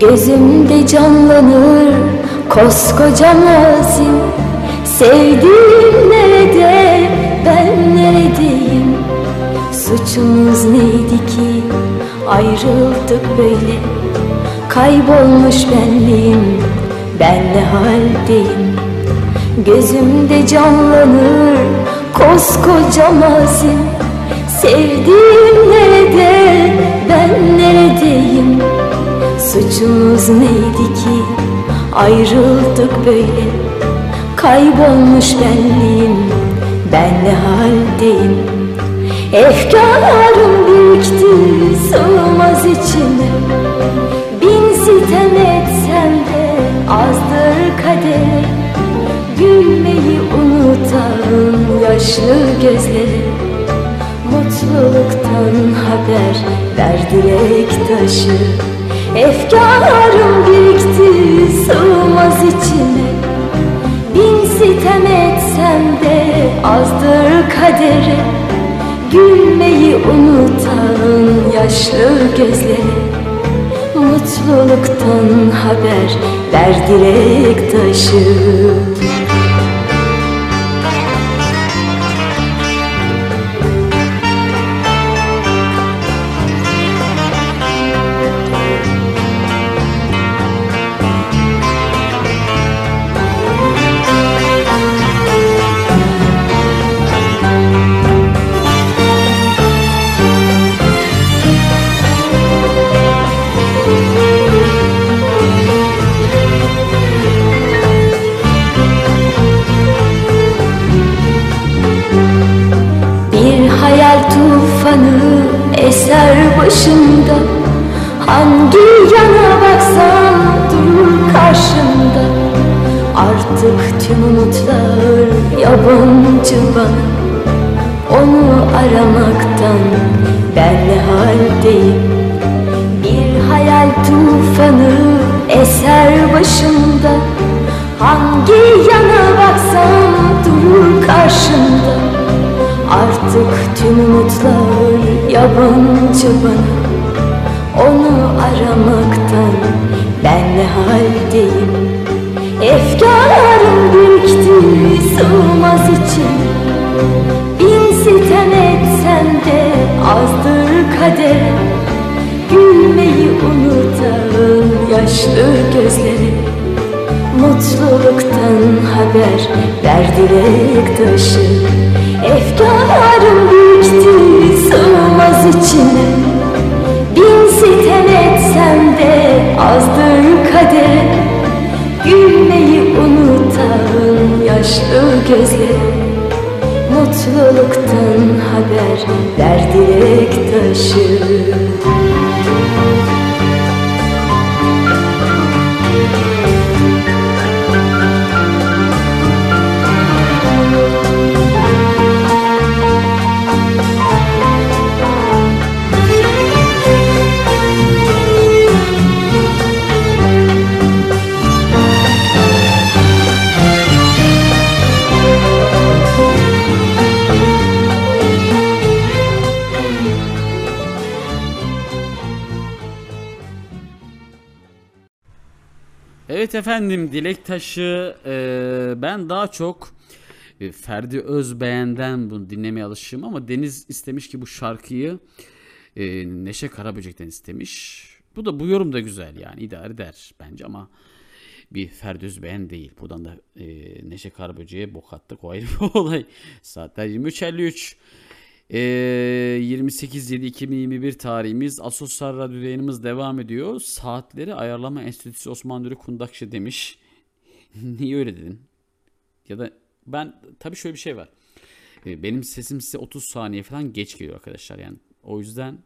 Gözümde canlanır koskoca mazim. Sevdiğim nerede, ben neredeyim? Suçumuz neydi ki ayrıldık böyle? Kaybolmuş benliğim, ben ne haldeyim? Gözümde canlanır koskoca mazim. Sevdiğim nerede, ben neredeyim? Suçumuz neydi ki ayrıldık böyle? Kaybolmuş benliğim, ben ne haldeyim? Efkarım birikti, sığmaz içime. Bin sitem etsem de azdır kadere. Gülmeyi unutan yaşlı gözleri, mutluluktan haber ver dilek taşı. Efkarım birikti, sığmaz içime. Bin sitem etsem de azdır kadere. Gülmeyi unutan yaşlı gözleri, mutluluktan haber ver dilek taşı. Eser başımda, hangi yana baksam durur karşımda. Artık tüm umutlar yabancı bana, onu aramaktan ben ne haldeyim? Bir hayal tufanı eser başımda, hangi yana baksam durur karşımda. Artık tüm umutlar yabancı bana, onu aramaktan ben ne haldeyim? Efkarım birikti, sığmaz için. Bin sitem etsen de azdır kader. Gülmeyi unutan yaşlı gözleri, mutluluktan haber ver dilek taşı. Efkarım birikti, sığmaz içine. Bin sitem etsem de azdır kader. Gülmeyi unutan yaşlı gözler, mutluluktan haber ver dilek taşı. Evet efendim, dilek taşı. e, ben daha çok e, Ferdi Özbeğen'den bunu dinlemeye alışığım ama Deniz istemiş ki bu şarkıyı e, Neşet Karaböcek'ten istemiş. Bu da bu yorum da güzel, yani idare eder bence ama bir Ferdi Özbeğen değil. Buradan da e, Neşet Karaböcek'e bok attık, o ayrı bir olay. Saatler yirmi üç elli üç. E, yirmi sekiz yedi iki bin yirmi bir tarihimiz. Asoslar Radyo yayınımız devam ediyor. Saatleri Ayarlama Enstitüsü Osman Nuri Kundakçı demiş. Niye öyle dedin? Ya da ben tabii şöyle bir şey var. E, benim sesim size otuz saniye falan geç geliyor arkadaşlar, yani. O yüzden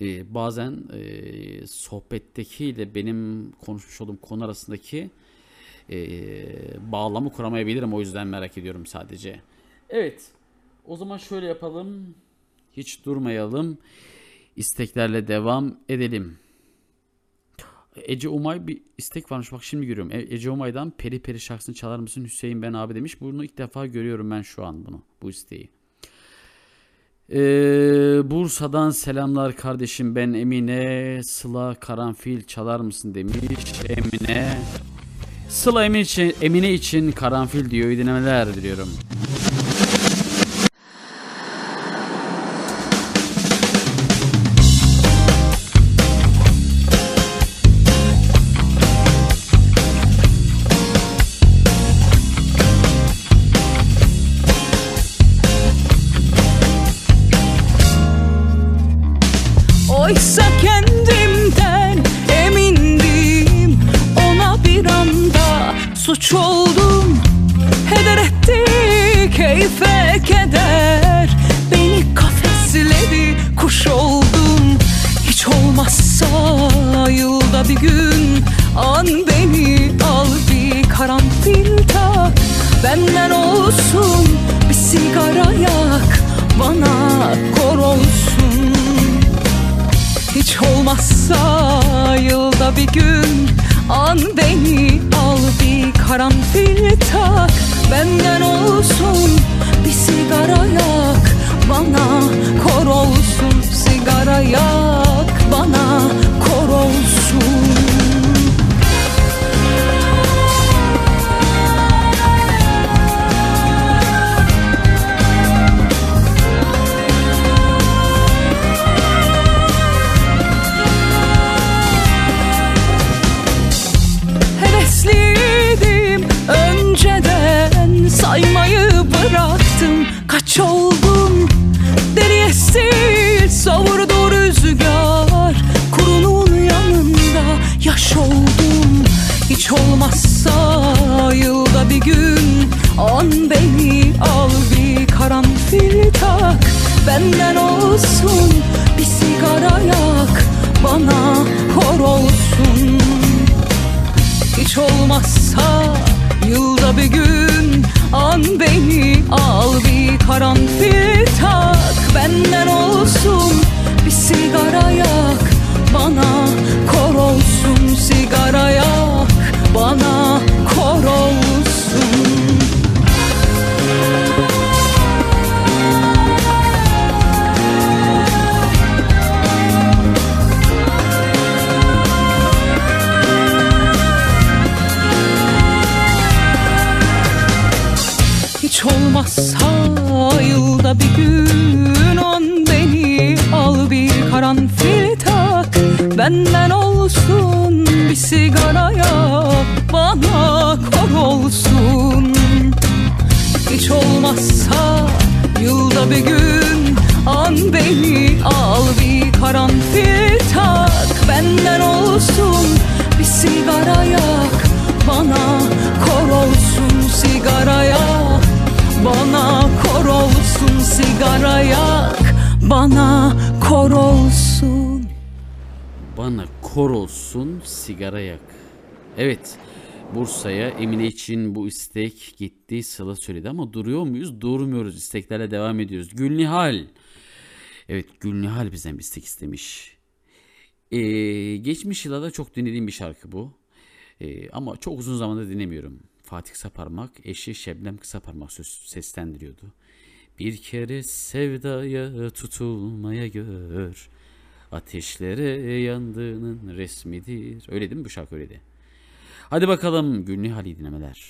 e, bazen e, sohbettekiyle benim konuşmuş olduğum konu arasındaki e, bağlamı kuramayabilirim. O yüzden merak ediyorum sadece. Evet. O zaman şöyle yapalım, hiç durmayalım, isteklerle devam edelim. Ece Umay bir istek varmış, bak şimdi görüyorum. Ece Umay'dan Peri Peri şarkısını çalar mısın Hüseyin ben abi demiş. Bunu ilk defa görüyorum ben şu an bunu, bu isteği. Ee, Bursa'dan selamlar kardeşim, ben Emine. Sıla Karanfil çalar mısın demiş Emine. Sıla Emine için, Emine için Karanfil diyor. İyi dinlemeler diliyorum. Suç oldum, heder etti, keyfe keder. Beni kafesledi, kuş oldum. Hiç olmazsa yılda bir gün an beni al bir karanfil tak. Benden olsun bir sigara yak, bana kor olsun. Hiç olmazsa yılda bir gün an beni al bir karanfil tak. Benden olsun bir sigara yak, bana kor olsun. Sigara yak, bana kor olsun. Saymayı bıraktım, kaç oldum. Deli esir, savurdu rüzgar. Kurunun yanında yaş oldum. Hiç olmazsa yılda bir gün an beni al bir karanfil tak. Benden olsun bir sigara yak, bana kor olsun. Hiç olmazsa yılda bir gün an beni al bir karanfil tak. Benden olsun bir sigara yak, bana kor olsun. Sigara yak, bana kor olsun. Hiç olmazsa yılda bir gün an beni al bir karanfil tak. Benden olsun bir sigara yak, bana kor olsun. Hiç olmazsa yılda bir gün an beni al bir karanfil tak. Benden olsun bir sigara yak, bana kor olsun. Sigara yak, bana kor olsun. Sigara yak, bana kor olsun. Bana kor olsun, sigara yak. Evet, Bursa'ya Emine için bu istek gitti. Sıla söyledi ama duruyor muyuz? Durmuyoruz, isteklerle devam ediyoruz. Gülnihal, evet Gülnihal bizden bir istek istemiş. Ee, geçmiş yıllarda çok dinlediğim bir şarkı bu. Ee, ama çok uzun zamandır dinlemiyorum. Fatih Kısaparmak, eşi Şebnem Kısaparmak seslendiriyordu. Bir kere sevdaya tutulmaya gör, ateşlere yandığının resmidir. Öyle değil mi bu şarkı, öyle de. Hadi bakalım Gülnihal'i dinlemeler.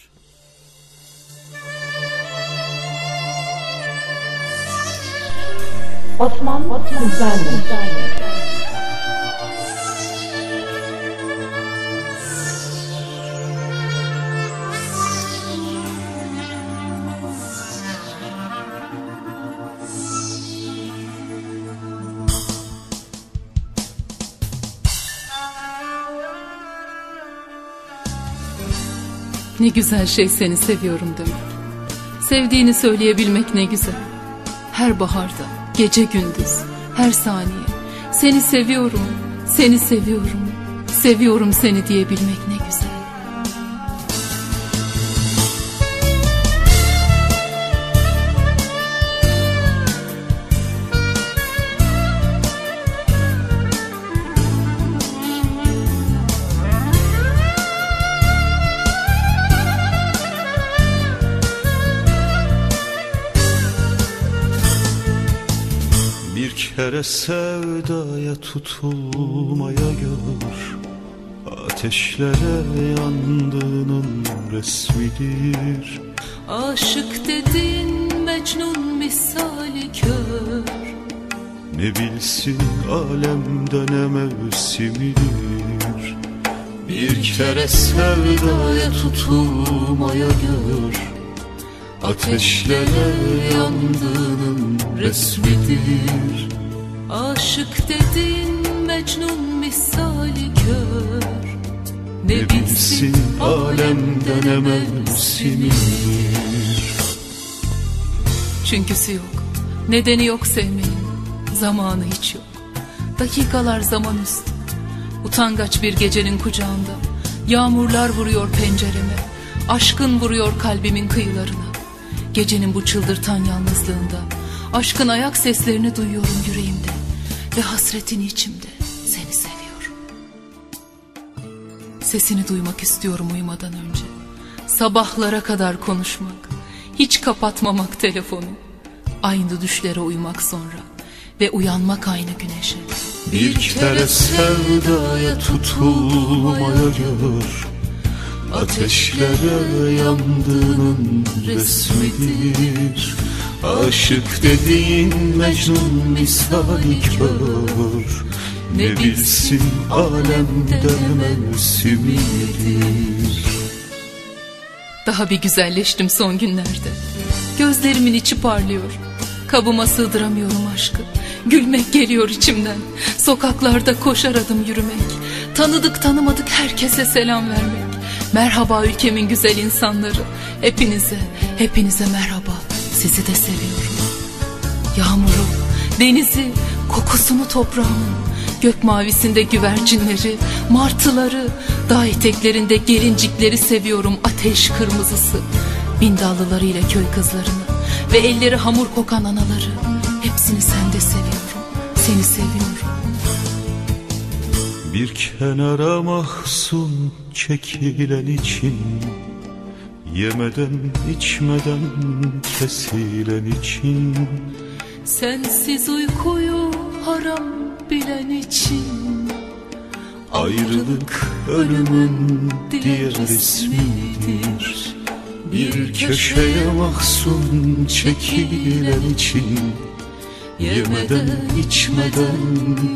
Osman Osman Güzel. Ne güzel şey seni seviyorum demek. Sevdiğini söyleyebilmek ne güzel. Her baharda, gece gündüz, her saniye. Seni seviyorum, seni seviyorum, seviyorum seni diyebilmek ne güzel. kere sevdaya tutulmaya gör, ateşlere yandığının resmidir. Aşık dedin Mecnun misali kör, ne bilsin alemde ne mevsimidir. Bir kere sevdaya tutulmaya gör, ateşlere yandığının resmidir. Aşık dedin Mecnun misali kör, ne bilsin alemde ne mevsimidir. Çünküsü yok, nedeni yok sevmenin, zamanı hiç yok. Dakikalar zaman üstü, utangaç bir gecenin kucağında. Yağmurlar vuruyor pencereme, aşkın vuruyor kalbimin kıyılarına. Gecenin bu çıldırtan yalnızlığında aşkın ayak seslerini duyuyorum yüreğimde ve hasretini içimde, seni seviyorum. Sesini duymak istiyorum uyumadan önce, sabahlara kadar konuşmak, hiç kapatmamak telefonu, aynı düşlere uyumak sonra ve uyanmak aynı güneşe. Bir kere sevdaya tutulmaya gör, ateşlere yandığının resmidir. Aşık dediğin Mecnun misali kör, ne bilsin alemde mevsimidir. Daha bir güzelleştim son günlerde, gözlerimin içi parlıyor. Kabıma sığdıramıyorum aşkı, gülmek geliyor içimden. Sokaklarda koşar adım yürümek, tanıdık tanımadık herkese selam vermek. Merhaba ülkemin güzel insanları, hepinize, hepinize merhaba, sizi de seviyorum. Yağmuru, denizi, kokusunu toprağımın, gök mavisinde güvercinleri, martıları, dağ eteklerinde gelincikleri seviyorum ateş kırmızısı. Bin dallılarıyla köy kızlarını ve elleri hamur kokan anaları, hepsini sende seviyorum, seni seviyorum. Bir kenara mahzun çekilen için, yemeden içmeden kesilen için, sensiz uykuyu haram bilen için, ayrılık ölümün diğer ismidir. Bir köşeye mahzun çekilen için, yemeden içmeden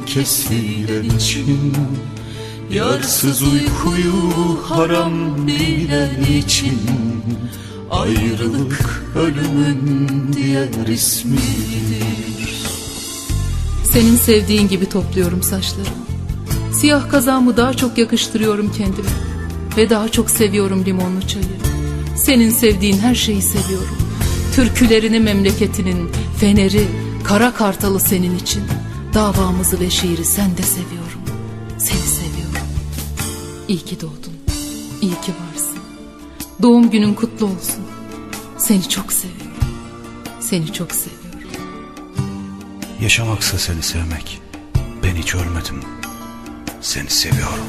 kesilen için, yarsız uykuyu haram bilen için, ayrılık ölümün diğer ismidir. Senin sevdiğin gibi topluyorum saçlarımı, siyah kazağımı daha çok yakıştırıyorum kendime ve daha çok seviyorum limonlu çayı. Senin sevdiğin her şeyi seviyorum, türkülerini, memleketinin feneri, kara kartalı senin için, davamızı ve şiiri sen de seviyorum, seni seviyorum. İyi ki doğdun, iyi ki varsın, doğum günün kutlu olsun, seni çok seviyorum, seni çok seviyorum. Yaşamaksa seni sevmek, ben hiç ölmedim, seni seviyorum.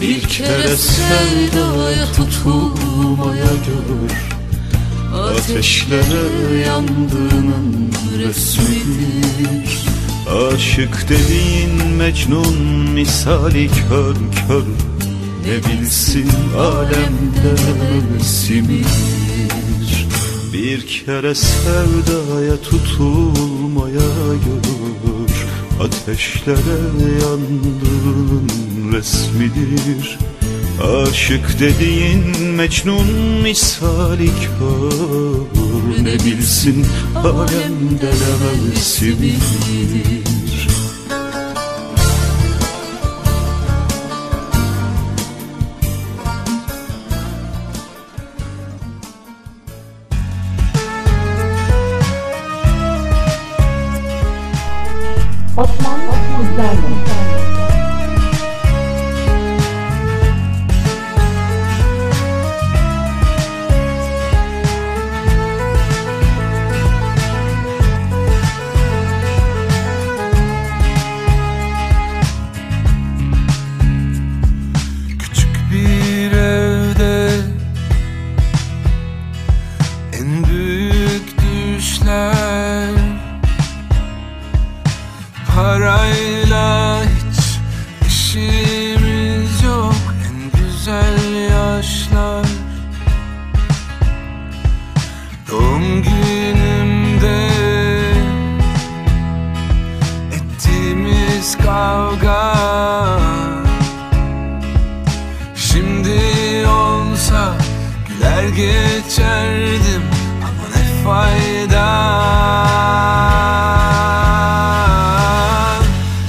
Bir kere sevdaya tutulmaya gör, ateşlere yandığının resmidir. Aşık dediğin Mecnun misali kör kör, ne bilsin alemde mevsimidir. Bir kere sevdaya tutulmaya gör, ateşlere yandığının resmidir. Aşık dediğin Mecnun misali kör, ne bilsin alemde ne mevsimidir. Osman Osmanlı günümde ettiğimiz kavga şimdi olsa güler geçerdim ama ne fayda.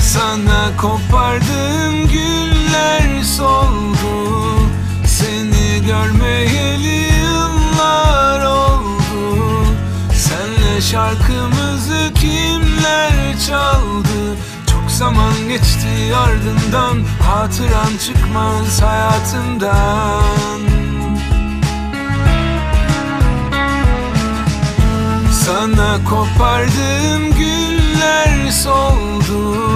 Sana kopardığım güller soldu, seni görmeyeli yıllar oldu. Senle şarkımızı kimler çaldı? Çok zaman geçti ardından, hatıran çıkmaz hayatımdan. Sana kopardığım güller soldu,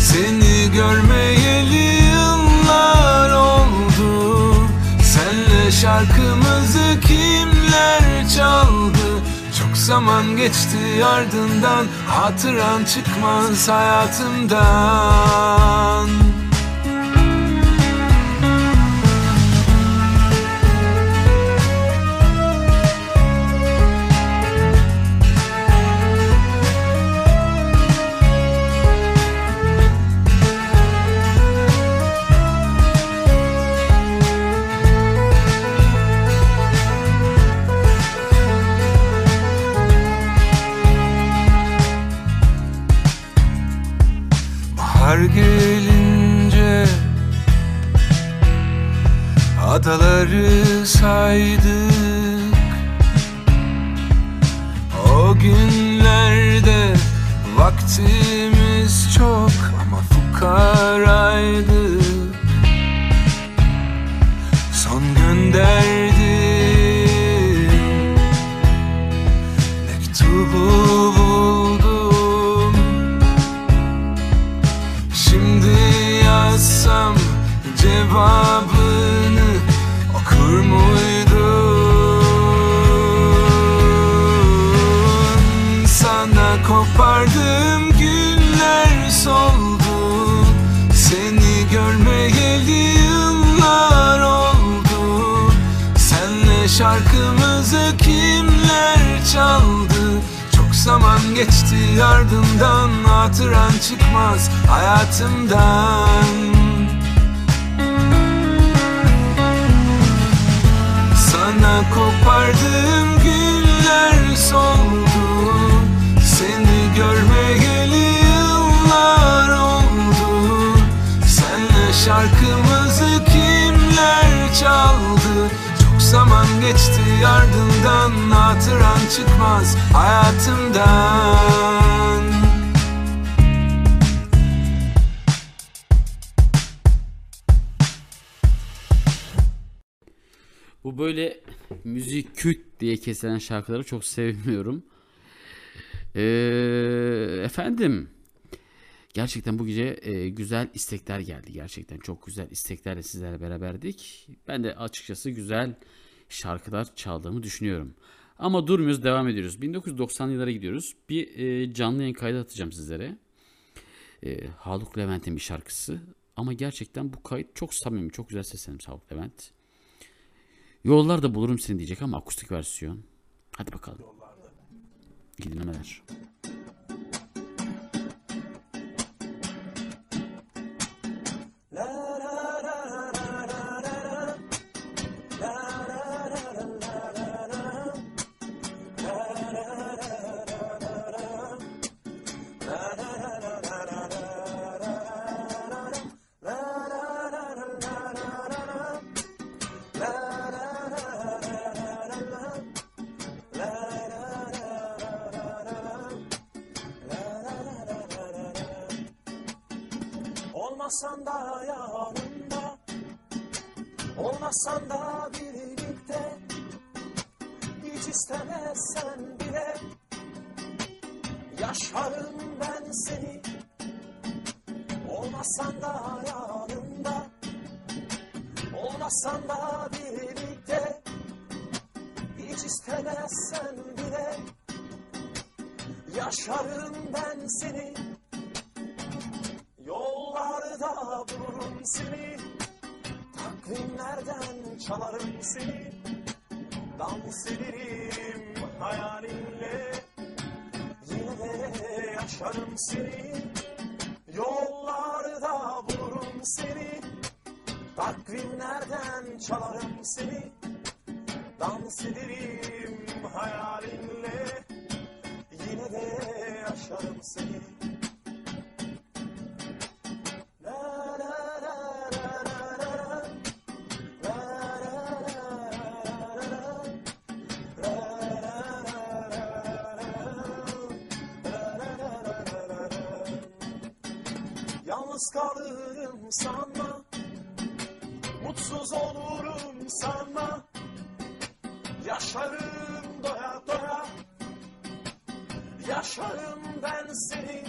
seni görmeyeli yıllar oldu. Senle şarkımızı kimler çaldı? Çok zaman geçti ardından, hatıran çıkmaz hayatımdan. Bahar gelince adaları saydık. O günlerde vaktimiz çok ama fukaraydı. Son gönderdim mektubu cevabını okur muydun? Sana kopardığım güller soldu, seni görmeyeli yıllar oldu. Senle şarkımızı kimler çaldı? Çok zaman geçti ardından, hatıran çıkmaz hayatımdan. Sana kopardığım güller soldu, seni görmeyeli yıllar oldu. Senle şarkımızı kimler çaldı? Çok zaman geçti ardından, hatıran çıkmaz hayatımdan. Bu böyle müzik küt diye kesilen şarkıları çok sevmiyorum. Ee, efendim, gerçekten bu gece e, güzel istekler geldi. Gerçekten çok güzel isteklerle sizlerle beraberdik. Ben de açıkçası güzel şarkılar çaldığımı düşünüyorum. Ama durmuyoruz, devam ediyoruz. bin dokuz yüz doksanlı yıllara gidiyoruz. Bir e, canlı yayın kaydı atacağım sizlere. E, Haluk Levent'in bir şarkısı. Ama gerçekten bu kayıt çok samimi, çok güzel seslenmiş Haluk Levent. Yollarda bulurum seni diyecek ama akustik versiyon. Hadi bakalım. İyi dinlemeler. Olmasan da yanımda, olmasan da birlikte, hiç istemezsen bile yaşarım ben seni. Olmasan da yanımda, olmasan da birlikte, hiç istemezsen bile yaşarım ben seni. Yollarda bulurum seni, takvimlerden çalarım seni, dans ederim hayalimle yine yaşarım seni, yollarda bulurum seni, takvimlerden çalarım seni, dans ederim hayalinle, yine de yaşarım seni. Yalnız kalırım sanma, mutsuz olurum sanma, yaşarım doya doya, yaşarım ben seni.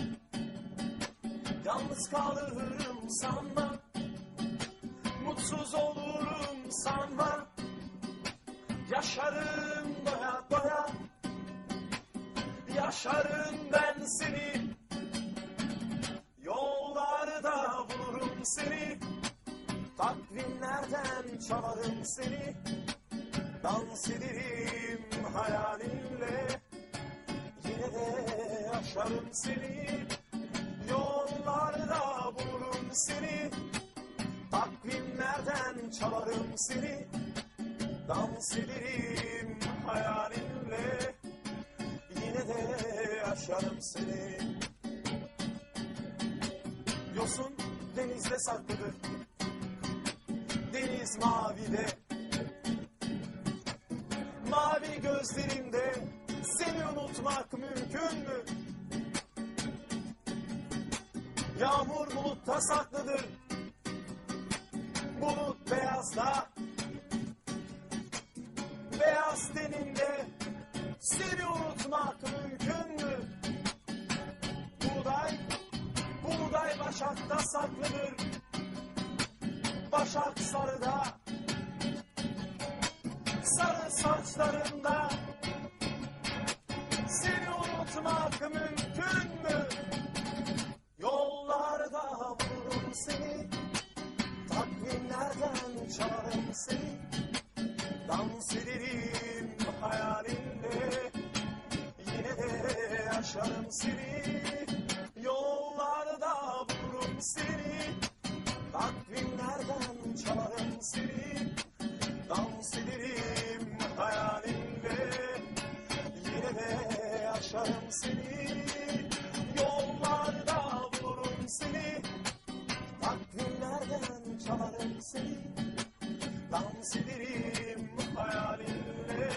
Yalnız kalırım sanma, mutsuz olurum sanma, yaşarım doya doya, yaşarım ben seni. Yollarda bulurum seni, takvimlerden çalarım seni, dans ederim hayalimle, yine de yaşarım seni. Yollarda bulurum seni, takvimlerden çalarım seni, dans ederim hayalimle, yine de yaşarım seni. Yosun denizde saklıdır, deniz mavide, mavi gözlerinde seni unutmak mümkün mü? Yağmur bulutta saklıdır, bulut beyazda, beyaz teninde seni unutmak mümkün mü? Buğday, buğday başakta saklıdır, başak sarıda, sarı saçlarında seni unutmak mümkün mü? Yollarda bulurum seni, takvimlerden çalarım seni, dans ederim hayalimle, yine de yaşarım seni. Yollarda bulurum seni, takvimlerden çalarım seni, dans ederim hayalimle, yine de yaşarım seni. Yollarda bulurum seni, takvimlerden çalarım seni, dans ederim hayalimle,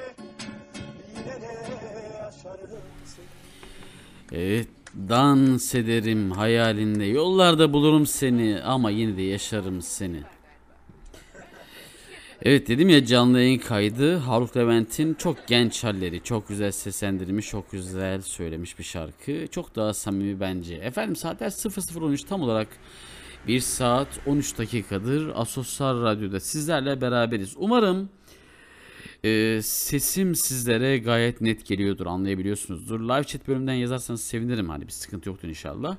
yine de yaşarım seni. Evet, dans ederim hayalinle, yollarda bulurum seni ama yine de yaşarım seni. Evet, dedim ya, canlı yayın kaydı. Haluk Levent'in çok genç halleri, çok güzel seslendirilmiş, çok güzel söylemiş bir şarkı. Çok daha samimi bence. Efendim, saatler sıfır sıfır on üç, tam olarak bir saat on üç dakikadır Asoslar Radyo'da sizlerle beraberiz. Umarım e, sesim sizlere gayet net geliyordur, anlayabiliyorsunuzdur. Live chat bölümünden yazarsanız sevinirim, hani bir sıkıntı yoktur inşallah.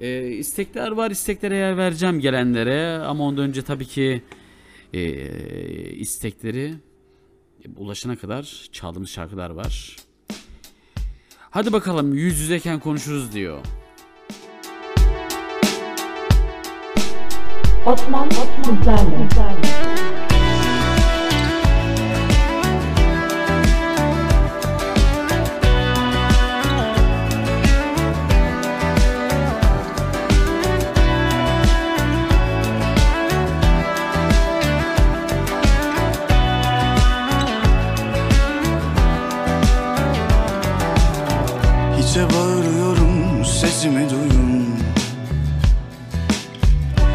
E, istekler var, isteklere yer vereceğim gelenlere, ama ondan önce tabii ki E, istekleri ulaşana kadar çaldığımız şarkılar var. Hadi bakalım, yüz yüzeyken konuşuruz diyor. Osman Osman bağırıyorum, sesimi duyun.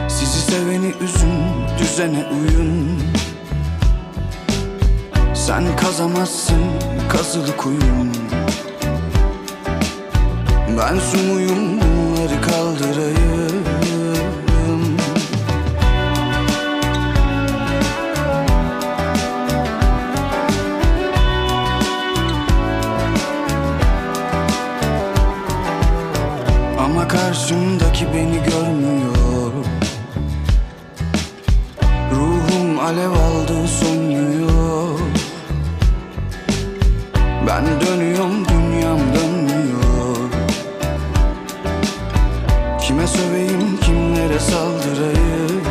Sizi seveni üzün, düzene uyun. Sen kazamazsın kazılı kuyum, ben sumuyum, bunları kaldırayım. Karşımdaki beni görmüyor, ruhum alev aldı, sönmüyor. Ben dönüyorum, dünyam dönmüyor. Kime söveyim, kimlere saldırayım?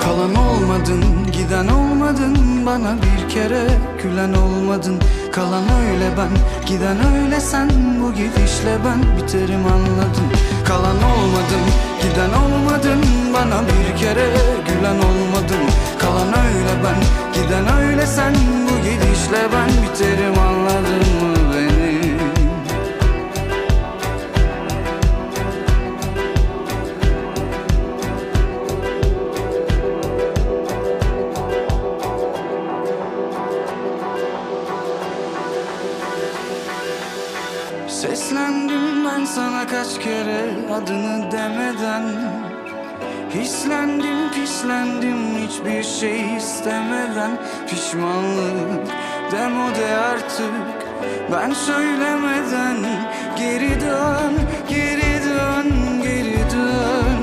Kalan olmadın, giden olmadın, bana bir kere gülen olmadın. Kalan öyle ben, giden öyle sen, bu gidişle ben biterim anladın. Kalan olmadın, giden olmadın, bana bir kere gülen olmadın. Kalan öyle ben, giden öyle sen, bu gidişle ben biterim anladın mı beni? Seslendim ben sana kaç kere adını demeden. Hislendim, pislendim, hiçbir şey istemeden. Pişmanlık demode artık, ben söylemeden. Geri dön, geri dön, geri dön.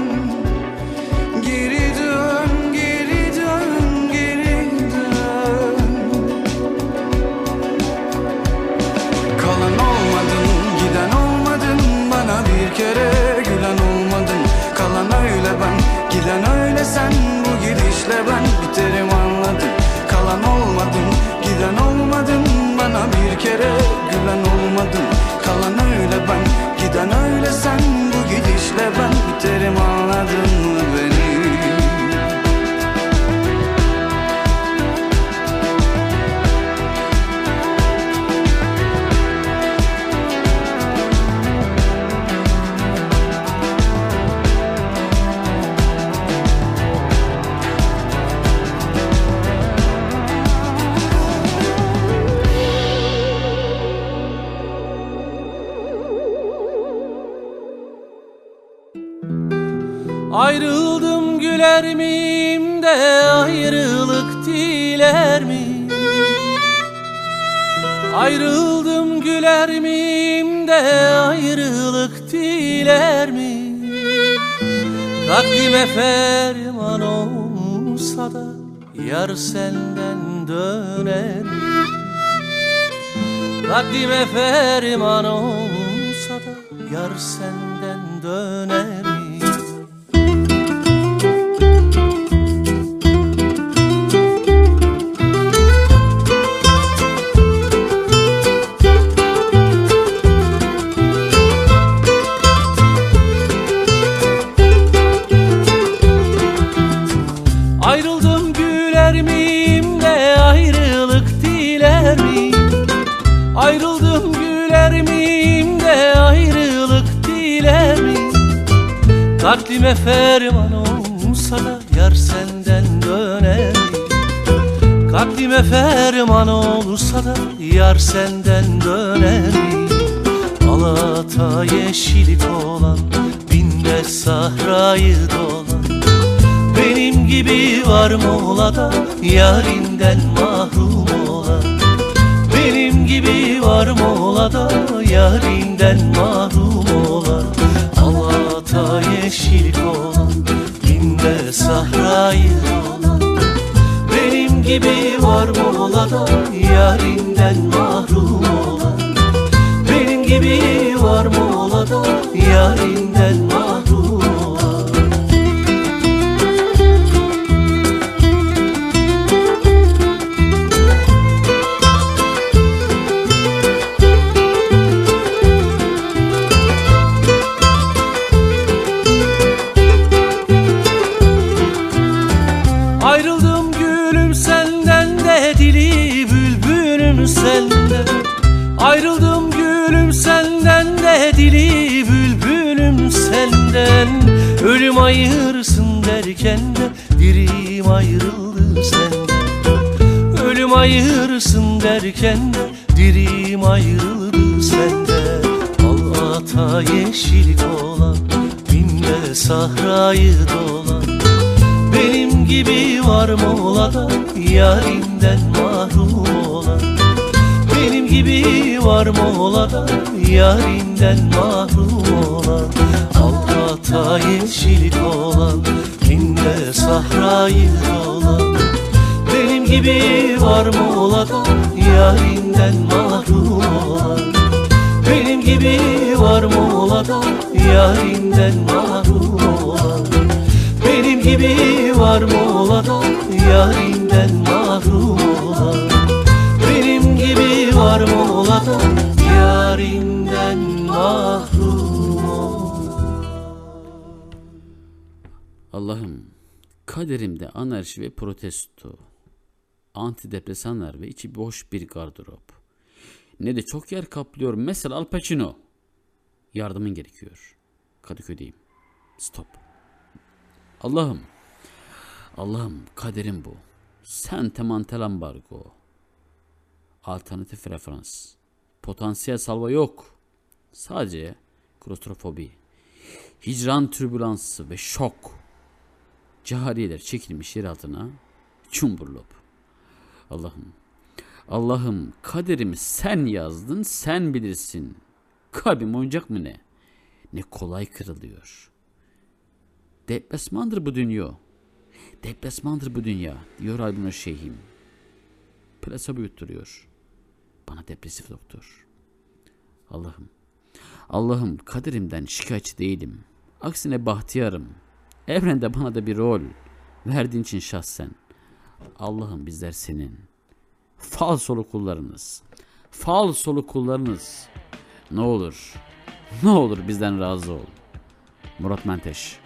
Geri dön, geri dön, geri dön. Kalan olmadın, giden olmadın, bana bir kere gülen olmadın. Kalan öyle ben, giden öyle sen, bu gidişle ben biterim anladın. Kalan olmadın, giden olmadın, bana bir kere gülen olmadın. Kalan öyle ben, giden öyle sen, bu gidişle ben biterim anladın mı beni? Ayrıldım güler miyim de ayrılık diler miyim? Ayrıldım güler miyim de ayrılık diler miyim? Takdime ferman olsa da yar senden döner miyim? Takdime ferman olsa da yar senden döner miyim? Ayrıldım güler miyim de ayrılık diler miyim? Takdime ferman olsa da yar senden döner miyim? Takdime ferman olsa da yar senden döner miyim? Alata yeşillik olan binde sahrayı dolan, benim gibi var Muğla'da yarinden mahrum olan. Benim gibi var Muğla'da yarinden mahrum olan. Alata yeşil olan, dinde sahrayı olan. Benim gibi var Muğla'da yarinden mahrum olan. Benim gibi var Muğla'da yarinden mahrum olan. Ayrıldım gülüm senden de dili bülbülüm senden. Ölüm ayırsın derken de dirim ayrıldı senden. Ölüm ayırsın derken de dirim ayrıldı senden. Alata yeşil olan, binde sahrayı dolan. Benim gibi var Muğla'da yarinden mahrum olan. Benim gibi var Muğla'da yarinden mahrum olan. Alata yeşillik olan, dinde sahrayı olan. Benim gibi var mı olan yarinden mahrum olan? Benim gibi var mı olan yarinden mahrum olan? Benim gibi var mı olan yarinden mahrum olan? Benim gibi var mı olan yarinden mahrum olan? Allah'ım, kaderimde anarşi ve protesto, antidepresanlar ve içi boş bir gardırop. Ne de çok yer kaplıyor. Mesela Al Pacino. Yardımın gerekiyor. Kadıköy'deyim. Stop. Allah'ım. Allah'ım, kaderim bu. Sente mantelambargo. Alternatif referans. Potansiyel salva yok. Sadece klostrofobi, hicran türbülansı ve şok. Cahariyeler çekilmiş yer altına çumburlop. Allah'ım, Allah'ım, kaderimi sen yazdın, sen bilirsin. Kalbim oyuncak mı ne? Ne kolay kırılıyor. Deplasmandır bu dünya. Deplasmandır bu dünya, diyor albümün şeyhim. Plasebo yutturuyor bana depresif doktor. Allah'ım, Allah'ım, kaderimden şikayetçi değilim. Aksine bahtiyarım. Evrende bana da bir rol verdiğin için şahsen. Allah'ım, bizler senin falsolu kullarınız. Falsolu kullarınız. Ne olur, ne olur bizden razı ol. Murat Manteş.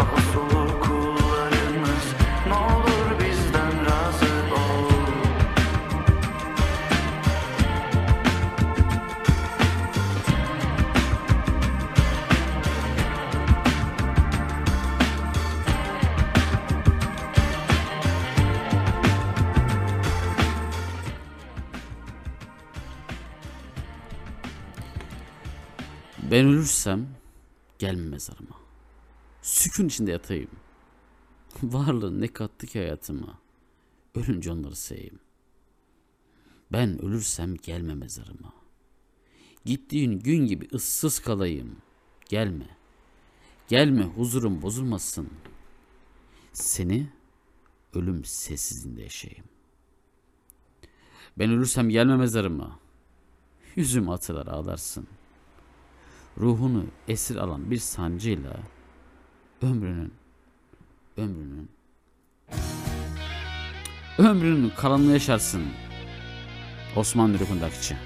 Fuck. Ben ölürsem gelme mezarıma. Sükun içinde yatayım. Varlığın ne kattı ki hayatıma. Ölünce onları seveyim. Ben ölürsem gelme mezarıma. Gittiğin gün gibi ıssız kalayım. Gelme. Gelme, huzurum bozulmasın. Seni ölüm sessizliğinde yaşayayım. Ben ölürsem gelme mezarıma. Yüzüm atılar ağlarsın. Ruhunu esir alan bir sancıyla ömrünün, ömrünün, ömrünün kalanını yaşarsın. Osman Rükundakçı.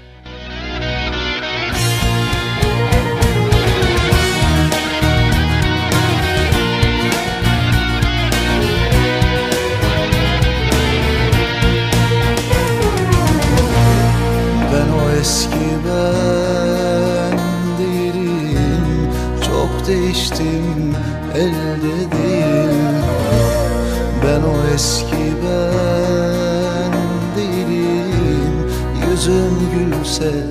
Ben o eski ben değilim, çok değiştim, elde değil. Ben o eski ben değilim, yüzüm gülse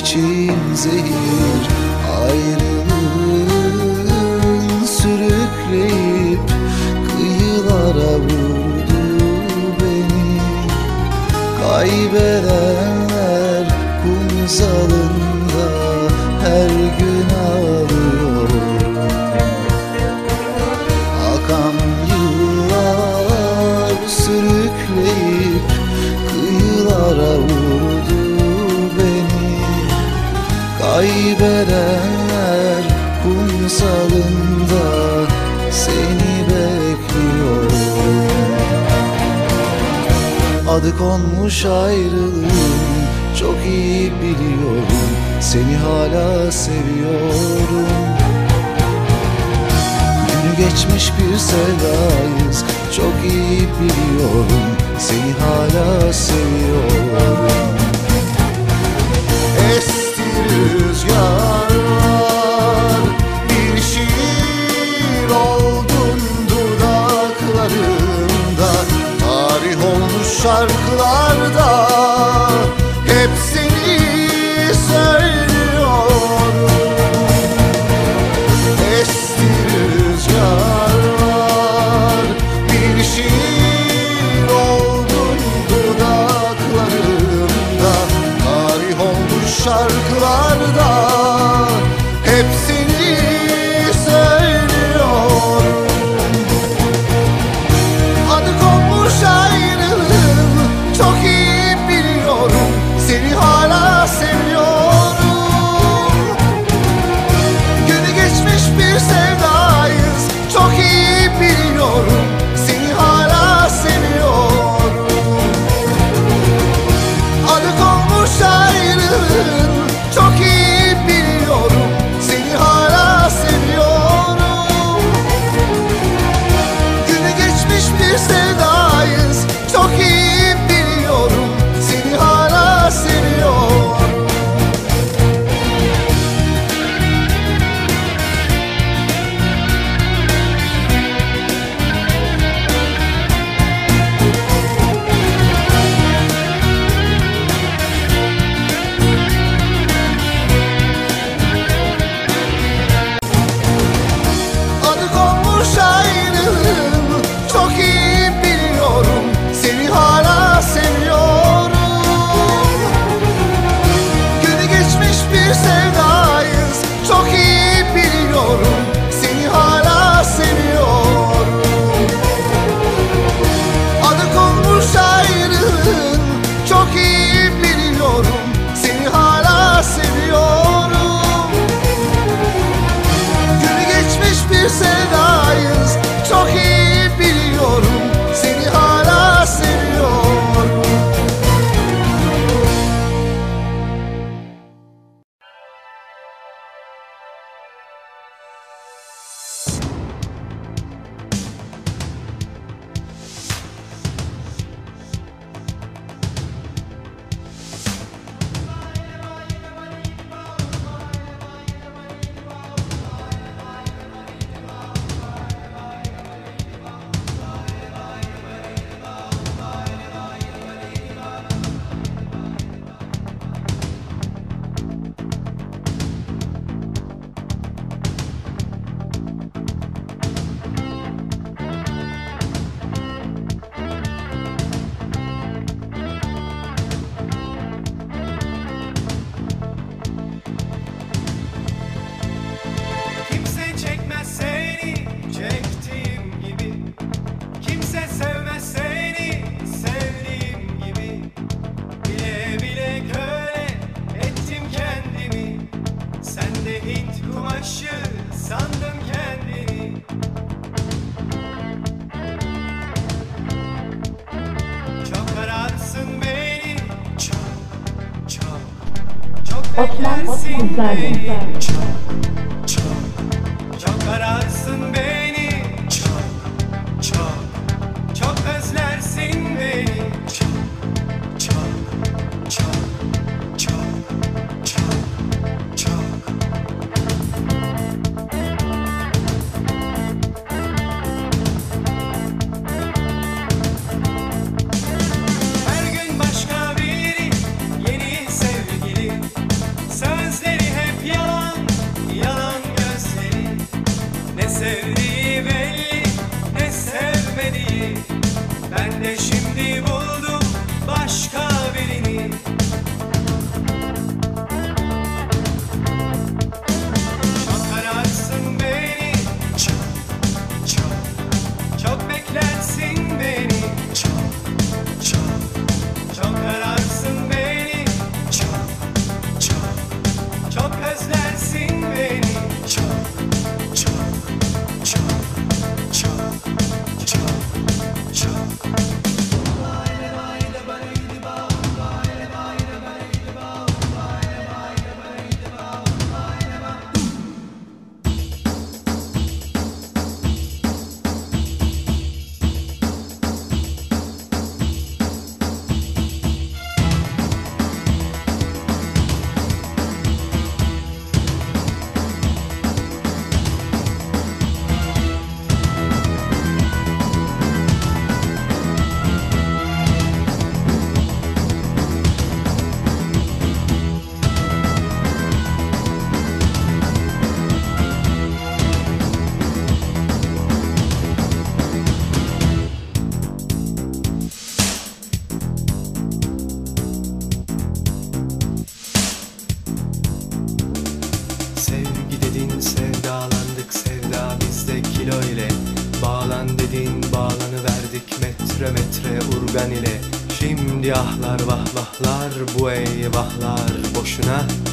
içim zehir. Ayrılığın sürükleyip kıyılara vurdu beni. Kaybedenler kumsalında her gün ağlıyor. Akan yıllar sürükleyip kıyılara vurdu beni. Kaybedenler kumsalında seni bekliyor. Adı konmuş ayrılığın, çok iyi biliyorum, seni hala seviyorum. Günü geçmiş bir sevdayız, çok iyi biliyorum, seni hala seviyorum. Esti rüzgarlar, bir şiir oldun dudaklarımda. Tarih olmuş şarkılarda şarkılarda Otlar sensin çok çok çok ararsın beni çok çok çok özlersin beni çok çok çok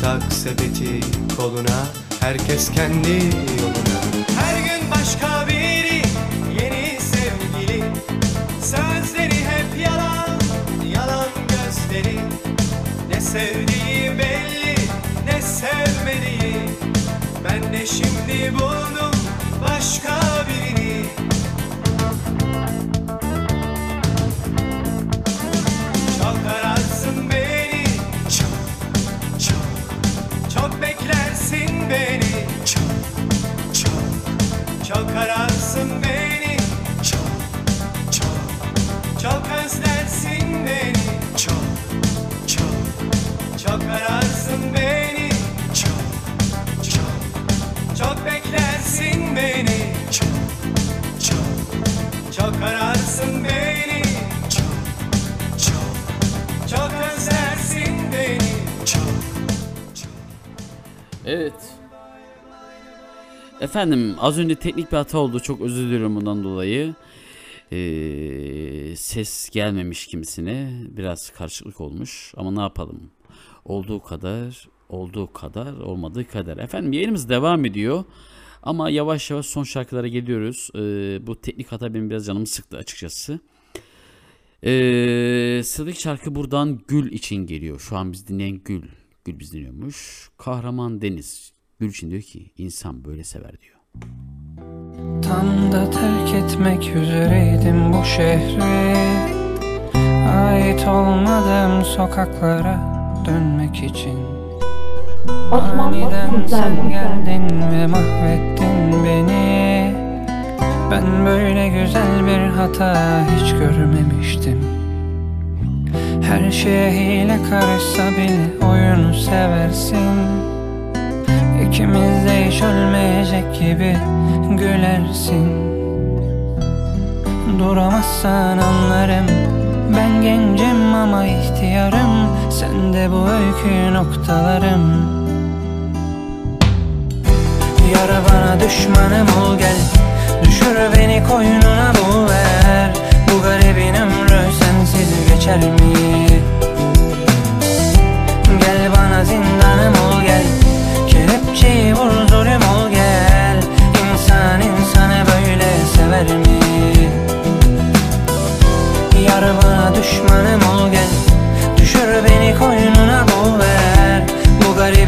tak sepeti koluna, herkes kendi yoluna. Her gün başka biri, yeni sevgili. Sözleri hep yalan, yalan gözleri. Ne sevdiği belli, ne sevmediği. Ben de şimdi buldum başka birini. Çok ararsın beni çok çok çok özlersin beni çok çok çok ararsın beni çok çok çok beklersin beni çok çok çok ararsın beni çok çok çok özlersin beni çok çok. Evet. Efendim az önce teknik bir hata oldu. Çok özür diliyorum bundan dolayı. Ee, ses gelmemiş kimisine. Biraz karışıklık olmuş. Ama ne yapalım? Olduğu kadar, olduğu kadar, olmadığı kadar. Efendim yayınımız devam ediyor. Ama yavaş yavaş son şarkılara geliyoruz. Ee, bu teknik hata benim biraz canımı sıktı açıkçası. Ee, sıradaki şarkı buradan Gül için geliyor. Şu an biz dinleyen Gül. Gül biz dinliyormuş. Kahraman Deniz. Gülçin diyor ki insan böyle sever diyor. Tam da terk etmek üzereydim bu şehri. Ait olmadığım sokaklara dönmek için. Aniden sen geldin ve mahvettin beni. Ben böyle güzel bir hata hiç görmemiştim. Her şeye hile karışsa bile oyunu seversin. İkimiz de hiç ölmeyecek gibi gülersin. Duramazsan anlarım. Ben gencim ama ihtiyarım. Sen de bu öykü noktalarım. Yara bana düşmanım ol gel. Düşür beni koynuna buluver. Bu garibin ömrü sensiz geçer mi? Gel bana zindanım ol gel. Kelepçeyi vur zulüm ol gel. İnsan insanı böyle sever mi? Yar bana düşmanım ol gel. Düşür beni koynuna buluver. Bu garip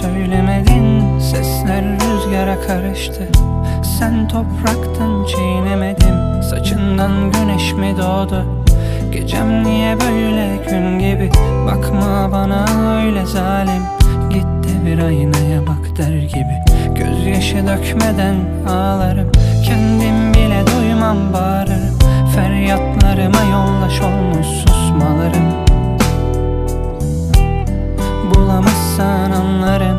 söylemedin. Sesler rüzgara karıştı, sen topraktan çiğnemedim. Saçından güneş mi doğdu? Gecem niye böyle gün gibi? Bakma bana öyle zalim, git de bir aynaya bak der gibi. Gözyaşı dökmeden ağlarım, kendim bile duymam bağırırım. Feryatlarıma yollaş olmuş susmalarım, bulamazsan anlarım.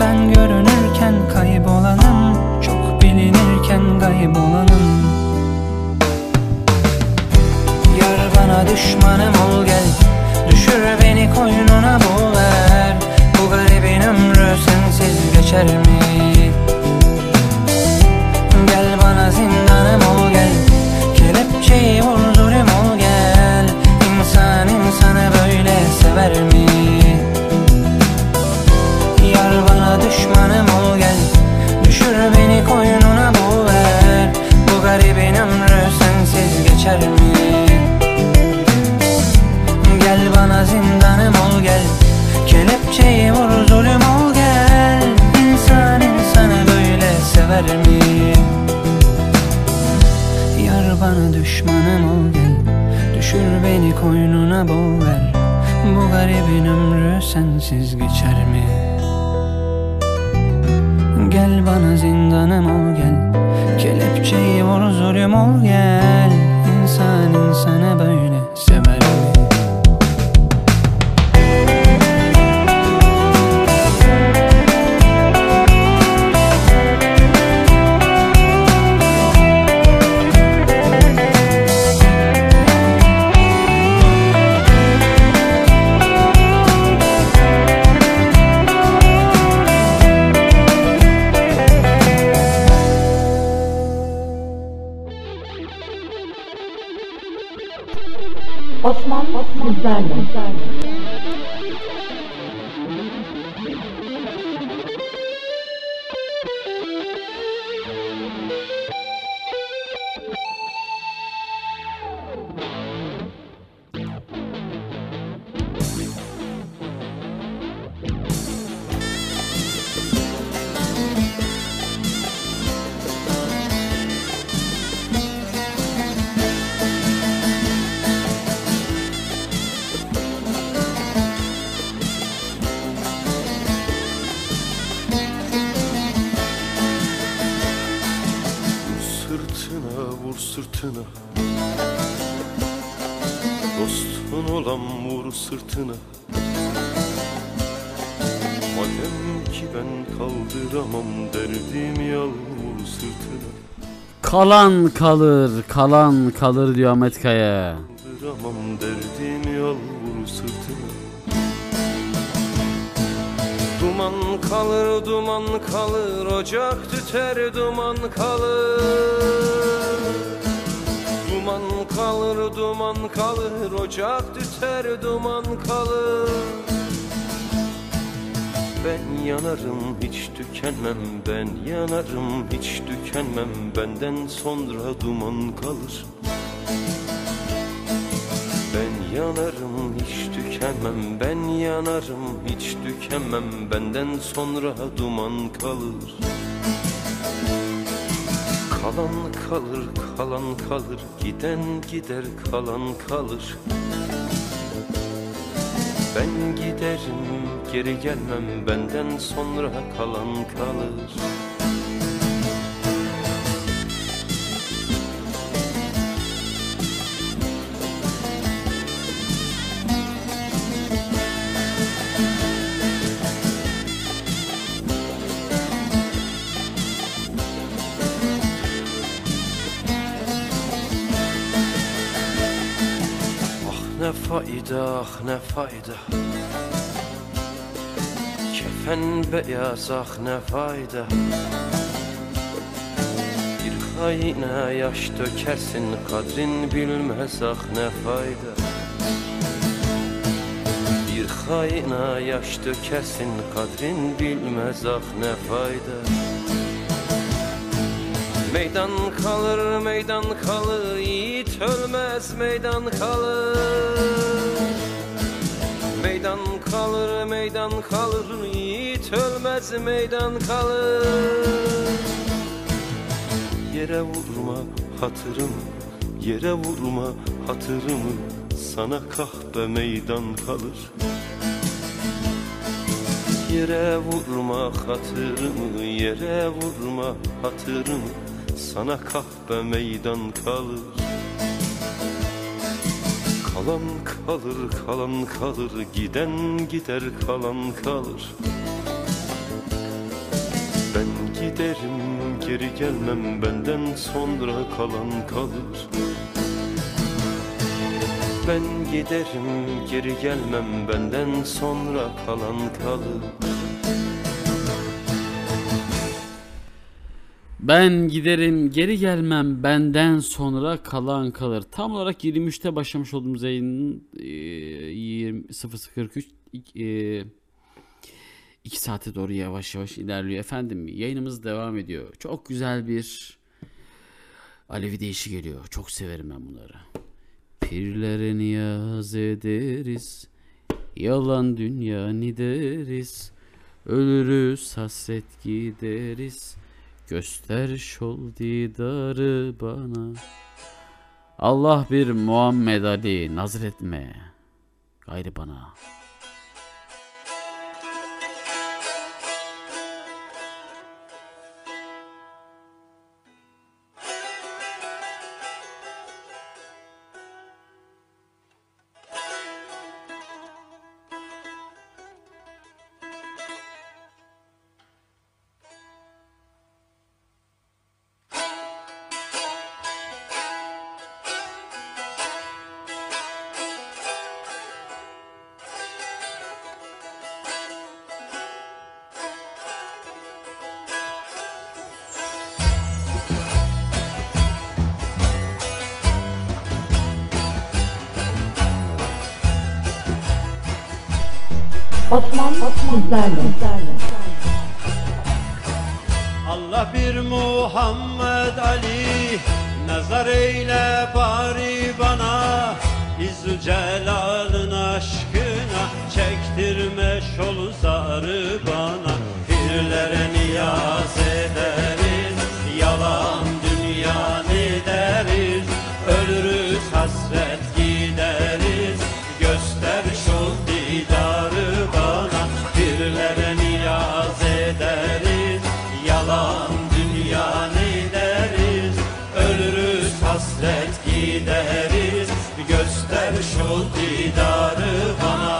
Ben görünürken kaybolanım, çok bilinirken kaybolanım. Yar bana düşmanım ol gel, düşür beni koynuna boğar. Bu garibin ömrü sensiz geçer mi? Gel bana zindanım ol gel, kelepçeyi vur zulüm ol gel. İnsan insanı böyle sever mi? Yar bana düşmanım ol gel, düşür beni koynuna boğar. Bu garibin ömrü sensiz geçer mi? Gel bana zindanım ol gel, kelepçeyi vur zulüm ol gel. İnsan insanı böyle sever mi? Yar bana düşmanım ol gel, düşür beni koynuna boğver. Bu garibin ömrü sensiz geçer mi? Gel bana zindanım ol gel, kelepçeyi vur zulüm ol gel. İnsan insanı böyle sever mi? Osman bizlerle. Sırtına, madem ki ben kaldıramam derdim yalnız sırtına. Kalan kalır, kalan kalır diyor Ahmet Kaya. Kaldıramam derdim yalnız sırtına. Duman kalır, duman kalır, ocak tüter, duman kalır. Duman kalır, duman kalır, ocak tüter, duman kalır. Ben yanarım hiç tükenmem, ben yanarım hiç tükenmem. Benden sonra duman kalır. Ben yanarım hiç tükenmem, ben yanarım hiç tükenmem. Benden sonra duman kalır. Kalan kalır, kalan kalır, giden gider, kalan kalır. Ben giderim, geri gelmem, benden sonra kalan kalır. Fayda, ah ne fayda. Kefen beyaz, ah ne fayda. Bir haine yaş dökersin, kadrin bilmez, ah ne fayda. Bir haine yaş dökersin, kadrin bilmez, ah ne fayda. Meydan kalır, meydan kalır, yiğit ölmez, meydan kalır. Meydan kalır, meydan kalır, yiğit ölmez, meydan kalır. Yere vurma hatırımı, yere vurma hatırımı, sana kahpe meydan kalır. Yere vurma hatırımı, yere vurma hatırımı, sana kahpe meydan kalır. Kalan kalır, kalan kalır, giden gider, kalan kalır. Ben giderim, geri gelmem, benden sonra kalan kalır. Ben giderim, geri gelmem, benden sonra kalan kalır. Ben giderim, geri gelmem, benden sonra kalan kalır. Tam olarak yirmi üçte başlamış olduğumuz yayının yirmi kırk üç iki saate doğru yavaş yavaş ilerliyor. Efendim, yayınımız devam ediyor. Çok güzel bir Alevi deyişi geliyor. Çok severim ben bunları. Pirlere niyaz ederiz, yalan dünya nideriz, ölürüz hasret gideriz, göster şol didarı bana. Allah bir Muhammed Ali nazretme gayrı bana. Osman Osmanlı. Allah bir Muhammed Ali nazar eyle bari bana, İzzü Celal'ın aşkına çektirme şolu zarı bana. Pirlere niyaz ederiz, yalan dünya deriz, ölürüz hasret gideriz, göster şol didarı. Pirlere niyaz ederiz, yalan dünya deriz, ölürüz hasret gideriz, göster şol didarı bana.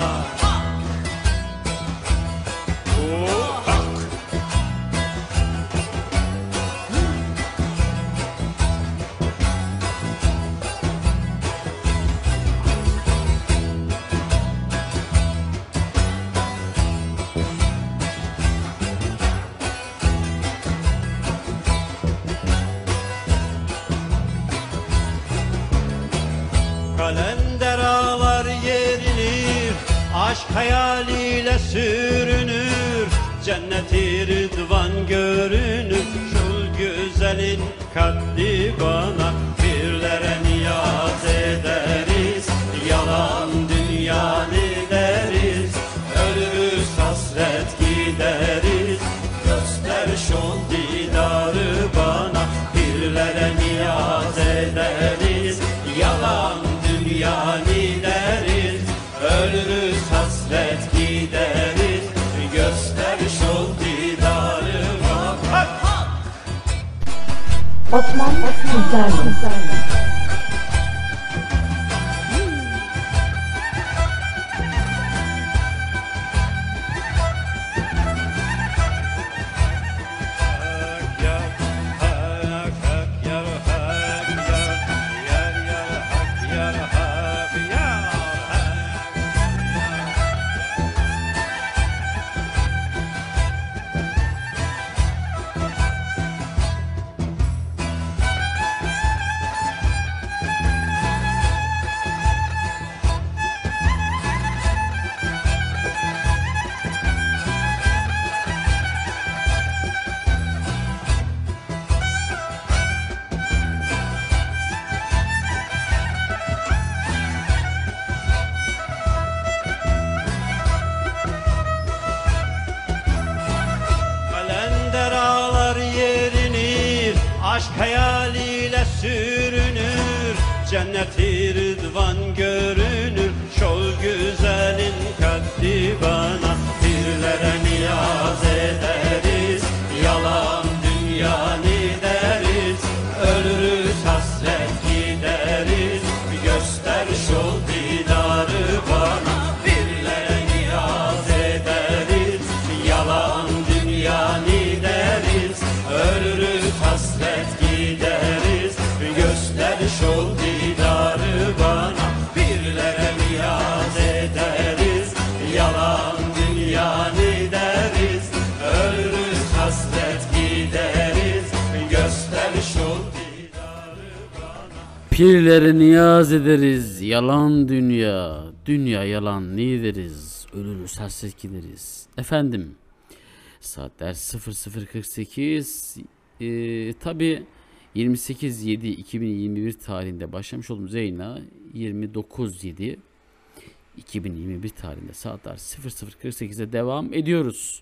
Hayaliyle sürünür, cenneti rıdvan görünür, şu güzelin katli bana. Pirlere niyaz ederiz, yalan dünya deriz, ölürüz hasret gideriz, göster şol didarı bana. Pirlere niyaz ederiz, yalan dünya deriz, ölürüz hasret gideriz, göster şol didarıma. Osman Osman cenneti rıdvan görünür. Şol güzelin kaddi bana, pirlere niyaz ederiz, yalan dünya deriz, ölürüz hasret gideriz, göster şol didarı bana. Şol didarı bana, birlere niyaz ederiz, yalan dünyanı deriz, ölürüz hasret gideriz, göster şol didarı bana. Pirlere niyaz ederiz, yalan dünya, dünya yalan ni deriz, ölürüz hasret gideriz. Efendim, saatler sıfır sıfır kırk sekiz, ee, tabi yirmi sekiz yedi iki bin yirmi bir tarihinde başlamış olduğumuz yayına yirmi dokuz yedi iki bin yirmi bir tarihinde saatler sıfır sıfır kırk sekiz'e devam ediyoruz.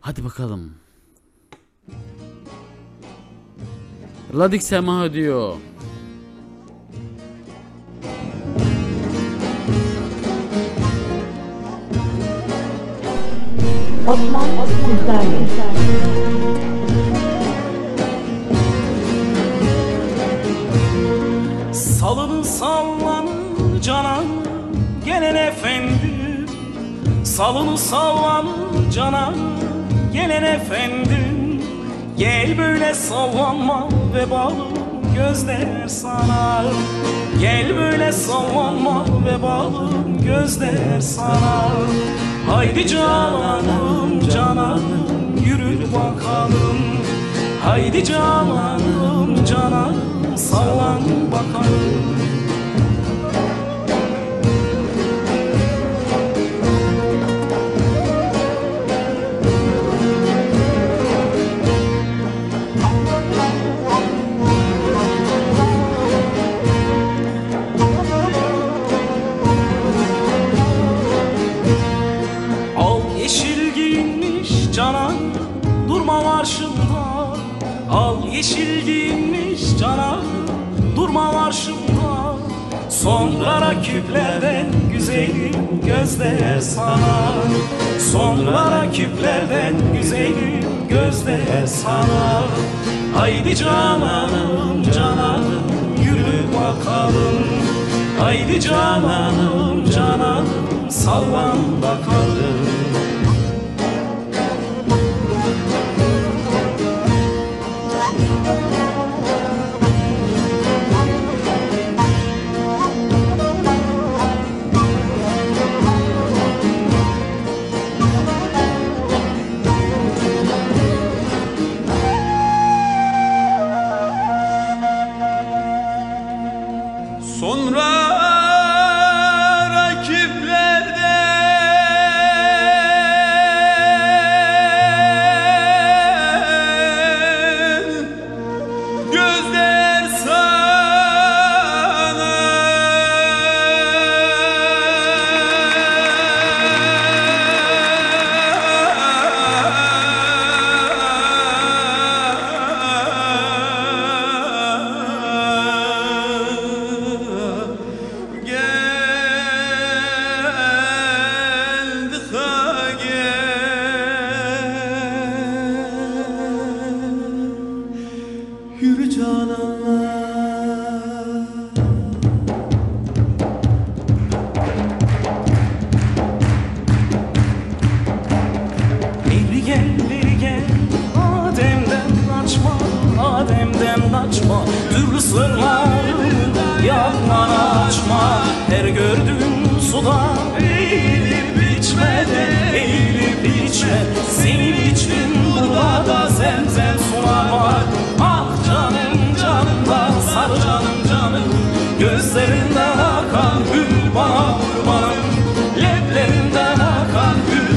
Hadi bakalım. Ladik Sema diyor. Osman Osman salını sallanır canan gelen efendim, salını sallanır canan gelen efendim, gel böyle sallanma ve bağlı gözler sana, gel böyle sallanma ve bağlı gözler sana. Haydi cananım cananım yürü bakalım, haydi cananım cananım sallan bakalım. Al yeşil giyinmiş canan durma karşımda, al yeşil giyinmiş canan durma karşımda. Sonra rakiplerden güzelim gözler sana, sonra rakiplerden güzelim gözler sana. Haydi cananım cananım yürü bakalım, haydi cananım cananım sallan bakalım. Gözlerinden akan gül bana kurbanım, leblerinden akan gül.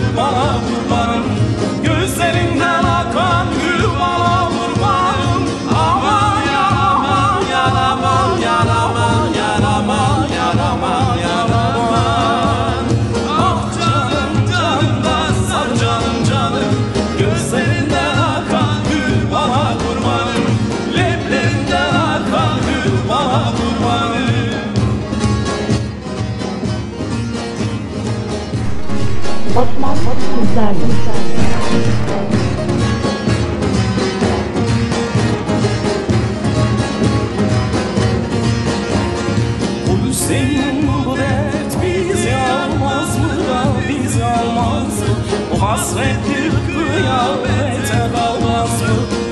Osman Kızlar senin bu dert bizi almaz mı da bizi almaz mı? Bu hasrettir kıyamete kalmaz mı?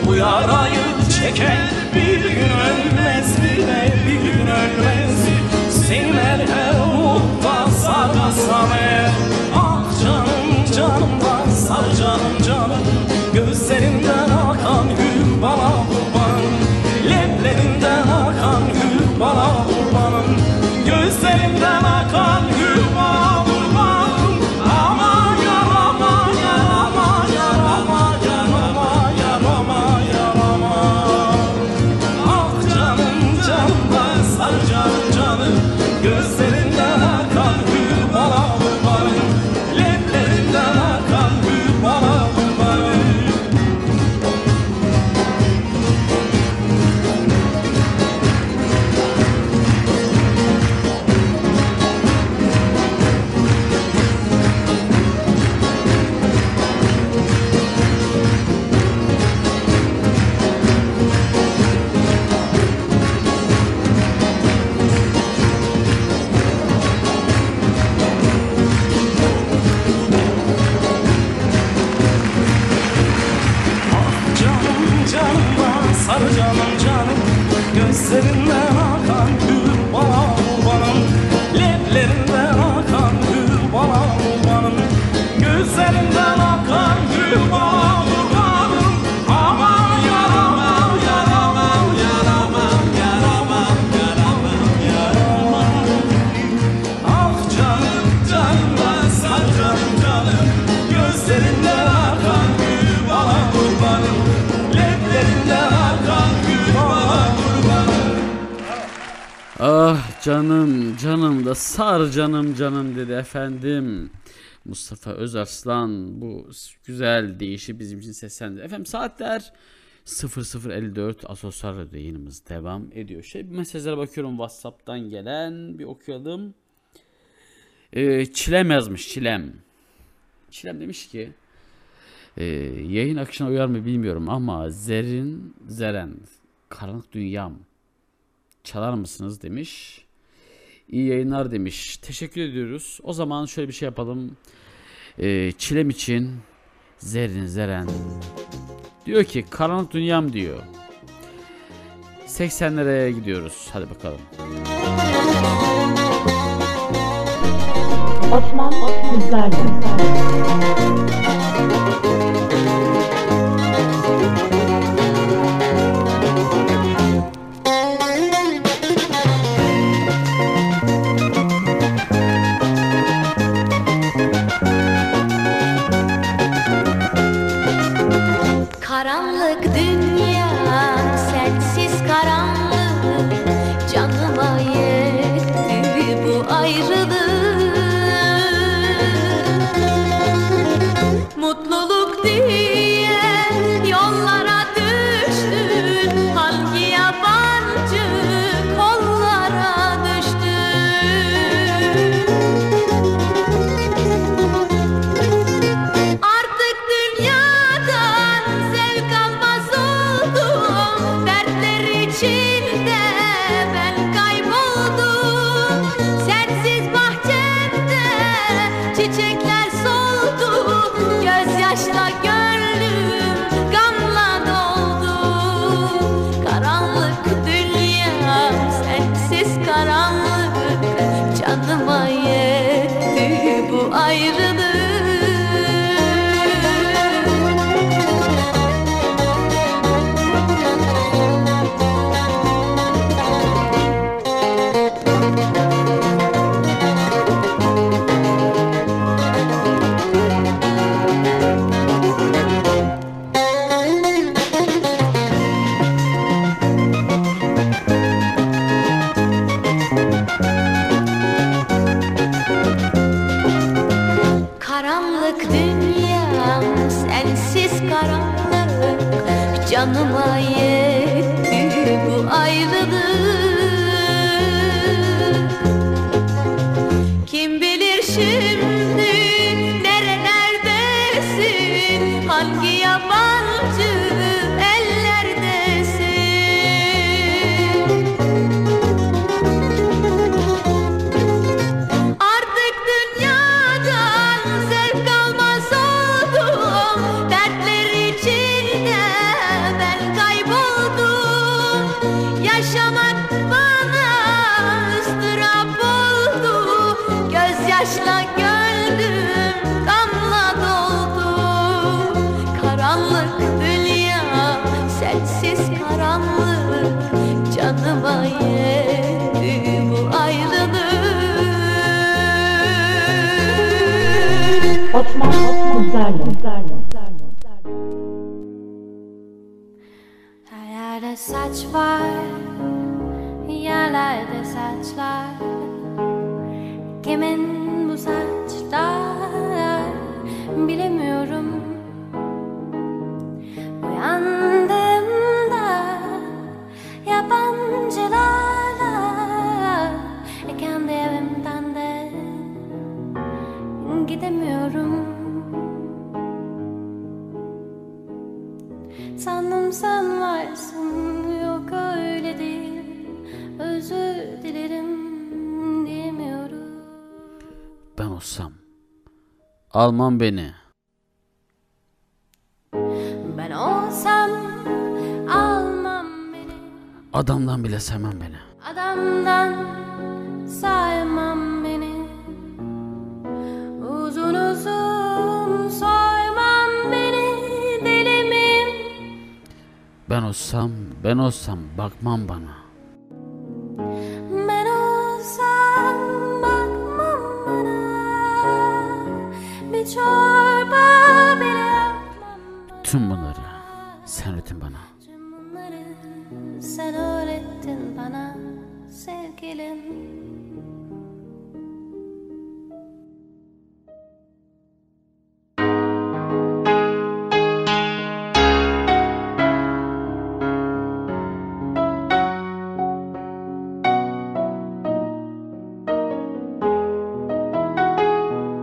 Bu yarayı çeken bir gün ölmez bile bir gün ölmez. Senin her her umutta sarılsam eğer, ah canım canımdan sar canım canım. Gözlerinden akan gül bana kurban, leblerinden akan gül bana kurbanım. Gözlerimden akan gül bana kurban, aman yarama yarama yarama yarama yarama yarama. Ah canım canımdan sar canım canım, gözlerinden akan gül bana kurban, leblerinden akan gül bana kurban. Sarı canım canım, gözlerinden akan gül bana kurbanım, leblerinden akan gül bana kurbanım, gözlerinden akan gül bana kurbanım, aman yaramam yaramam yaramam yaramam yaramam yaramam. Ah canım canım, sarı canım canım, gözlerinden akan gül bana kurbanım, leblerinden akan. Ah canım canım da sar canım canım dedi efendim. Mustafa Özarslan bu güzel deyişi bizim için seslendirdi. Efendim saatler sıfır sıfır elli dört, Asoslar Radyo yayınımız devam ediyor. Şey, mesajlara bakıyorum WhatsApp'tan gelen, bir okuyalım. Ee, Çilem yazmış, Çilem. Çilem demiş ki e, yayın akışına uyar mı bilmiyorum ama Zerin Zeren Karanlık Dünyam çalar mısınız demiş. İyi yayınlar demiş. Teşekkür ediyoruz. O zaman şöyle bir şey yapalım. Ee, Çilem için Zerin Zeren diyor ki karanlık dünyam diyor. seksenlere gidiyoruz. Hadi bakalım. Osman Osman Yanıma yetti bu ayrılık. yaşamak bana ıstırap oldu. Gözyaşla gönlüm kanla doldu. Karanlık dünya, sensiz karanlık, canıma yetti bu ayrılık. Osman Osman Zarlı Zarlı saç var, yerlerde saçlar. Kimin bu saçlar bilemiyorum. Uyandığımda yabancılarla, e kendi evimden de gidemiyorum. Sandım sen varsın. Ben olsam almam beni. Ben olsam almam beni. Adamdan bile sevmem beni. Adamdan saymam beni. Uzun uzun soymam beni. Deli miyim? Ben olsam, ben olsam bakmam bana. Ben olsam bakmam bana, bir çorba bile yapmam bana. Tüm bunları sen öğrettin bana. Tüm bunları sen öğrettin bana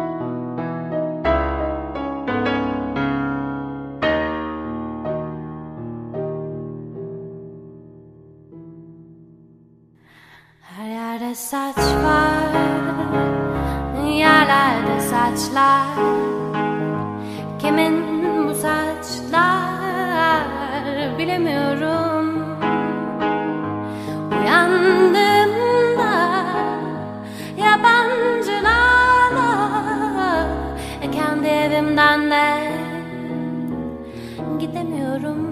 sevgilim. Saç var, yerlerde saçlar. Kimin bu saçlar bilemiyorum. Uyandığımda yabancılarla, kendi evimden de gidemiyorum.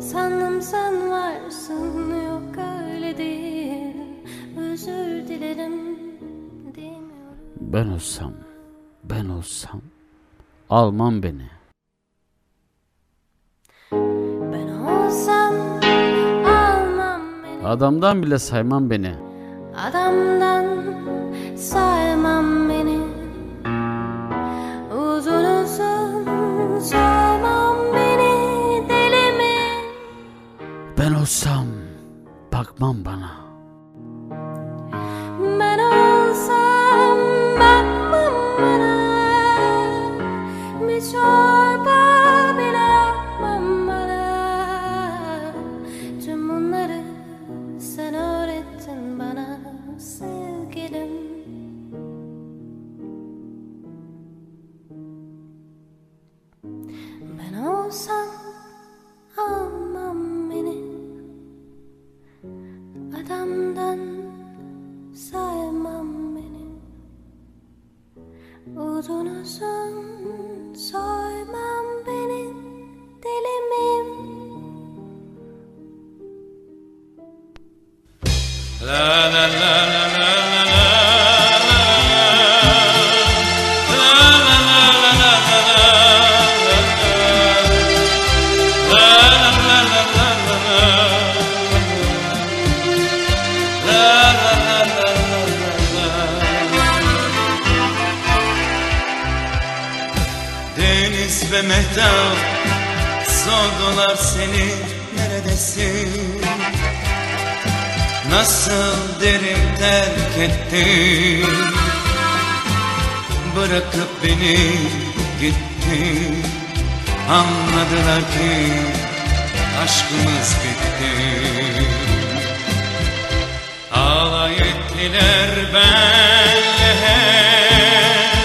Sandım sen varsın, yok öyle değil, özür dilerim demiyorum. Ben olsam, ben olsam almam beni. Ben olsam almam beni. Adamdan bile saymam beni. Adamdan saymam beni. Uzun uzun saymam beni. Ben olsam bakmam bana. Ben olsam bakmam bana. Bir çorba bile yapmam bana. Tüm bunları sen öğrettin bana sevgilim. Ben olsam almam beni. Adamdan saymam beni. Uzun uzun soymam beni. Deli miyim? La la la la la. Mehtap sordular seni neredesin, nasıl derim terk ettin. bırakıp beni gitti. Anladılar ki aşkımız bitti. Alay ettiler benle hep.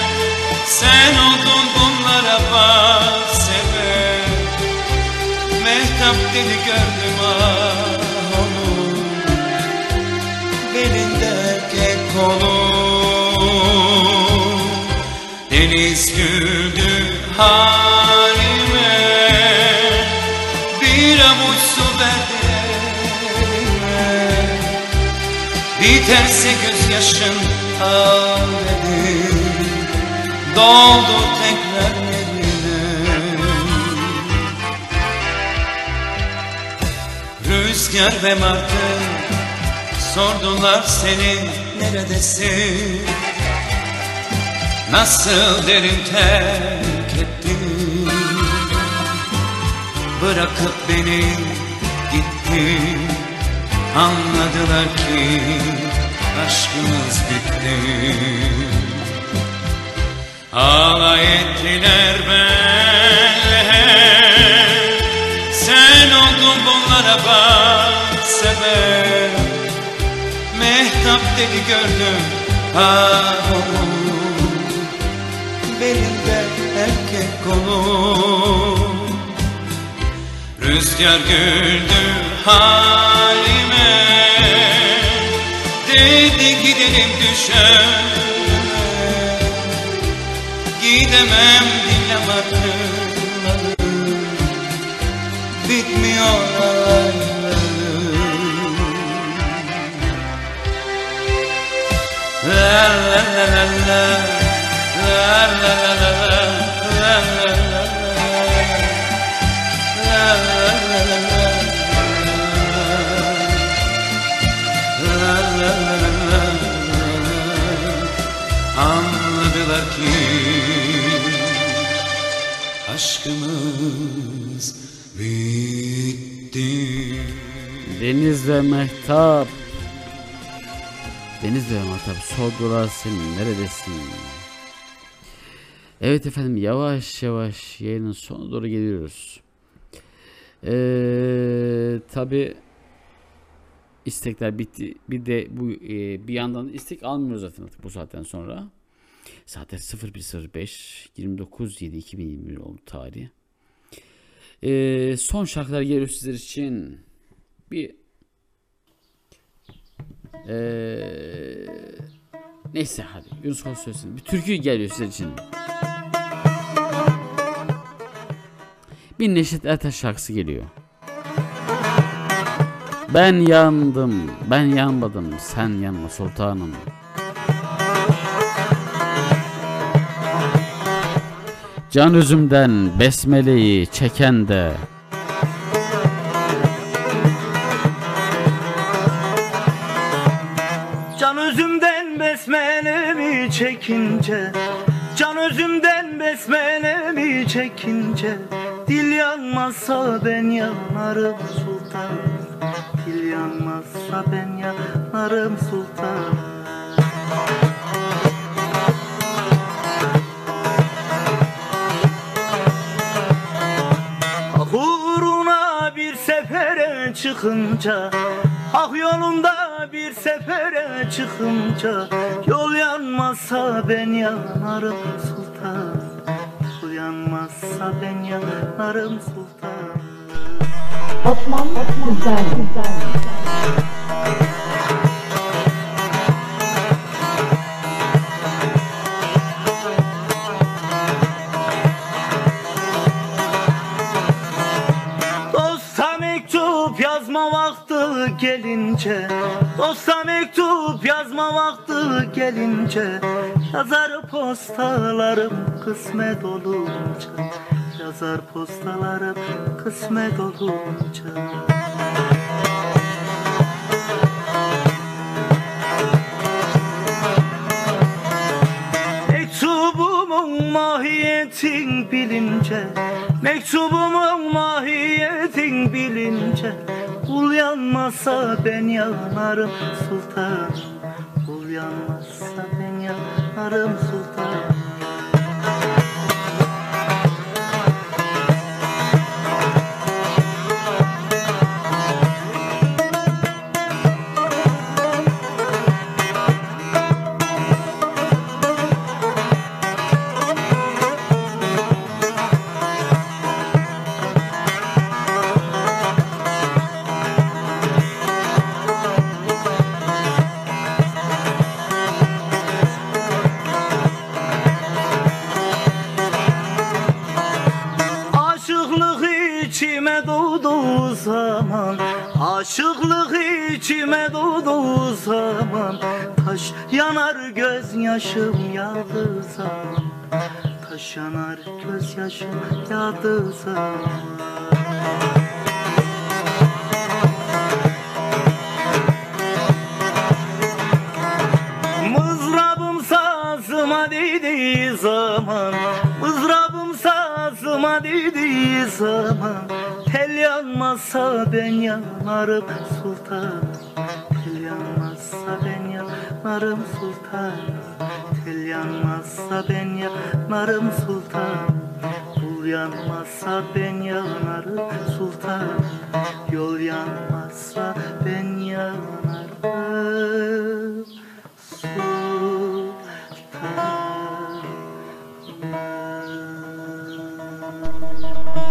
Sen oldun bunlara bak sebep. Mehtap deli gördüm ah onu. Belinde erkek kolu. Deniz güldü halime. Bir avuç su verdiğime. Biterse gözyaşın al dedim. Doldu tekrar yerine. Rüzgar ve martı sordular seni neredesin? Nasıl derin terk ettin? Bırakıp beni gittin. Anladılar ki aşkımız bitti. Alay ettiler benle hep. Sen oldun bunlara bak sebep. Mehtap dedi gördüm ah onu. Belinde erkek kolu. Rüzgar güldü halime. Dedi gidelim düşerime. Gidemem dinlemedim. Bitmiyor alayım. La la la la la. La la la la la la la la la la la. Anladılar ki aşkımız bitti. Deniz ve mehtap, deniz ve mehtap sordular seni neredesin? Evet efendim, yavaş yavaş yayının sonuna doğru geliyoruz. Ee, tabii istekler bitti. Bir de bu e, bir yandan istek almıyoruz zaten artık bu saatten sonra. Zaten sıfır bir sıfır beş yirmi dokuz yedi iki bin yirmi bir oldu tarih. Ee, son şarkılar geliyor sizler için. Bir ee, neyse hadi Yunus Kural söylesin. Bir türkü geliyor sizler için. Bir Neşet Ertaş şarkısı geliyor. Ben yandım, ben yanmadım, sen yanma sultanım. Can üzümden besmeleyi çeken de can üzümden besmelemi çekince, can özümden besmelemi çekince, dil yanmazsa ben yanarım sultan. Dil yanmazsa ben yanarım sultan. Ah uğruna bir sefere çıkınca, ah yolunda bir sefere çıkınca, yol yanmazsa ben yanarım sultan. Yol yanmazsa ben yanarım sultan. Batman, Batman, güzel, güzel, güzel. Gelince, dosta mektup yazma vakti gelince, yazar postalarım kısmet olunca, yazar postalarım kısmet olunca. Mektubumun mahiyetin bilince, mektubumun mahiyetin bilince, kul yanmazsa ben yanarım sultan. Kul yanmazsa ben yanarım sultan. Aşıklık içime doğduğu zaman taş yanar gözyaşım yağdığı zaman taş yanar gözyaşım yağdığı zaman. Dediği zaman mızrabım sazıma dediği zaman tel yanmazsa ben yanarım sultan, tel yanmazsa ben yanarım sultan, tel yanmazsa ben yanarım sultan, kul yanmazsa ben yanarım sultan, yol yanmazsa ben yanarım sultan.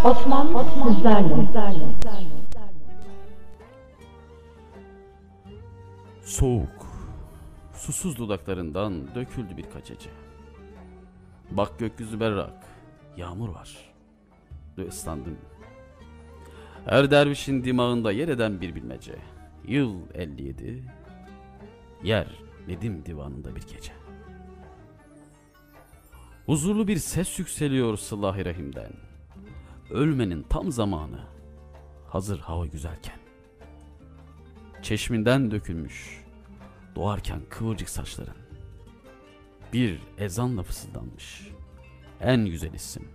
Osman, Osman sizlerle. Soğuk, susuz dudaklarından döküldü birkaç ece. Bak gökyüzü berrak, yağmur var. Islandım. Her dervişin dimağında yer eden bir bilmece. Yıl elli yedi, yer Nedim divanında bir gece. Huzurlu bir ses yükseliyor Sıla-i Rahim'den. Ölmenin tam zamanı, hazır hava güzelken. Çeşminden dökülmüş, doğarken kıvırcık saçların. Bir ezanla fısıldanmış, en güzel isim,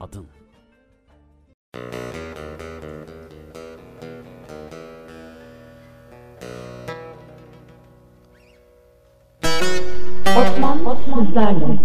adın. Osman, Osman sizlerle.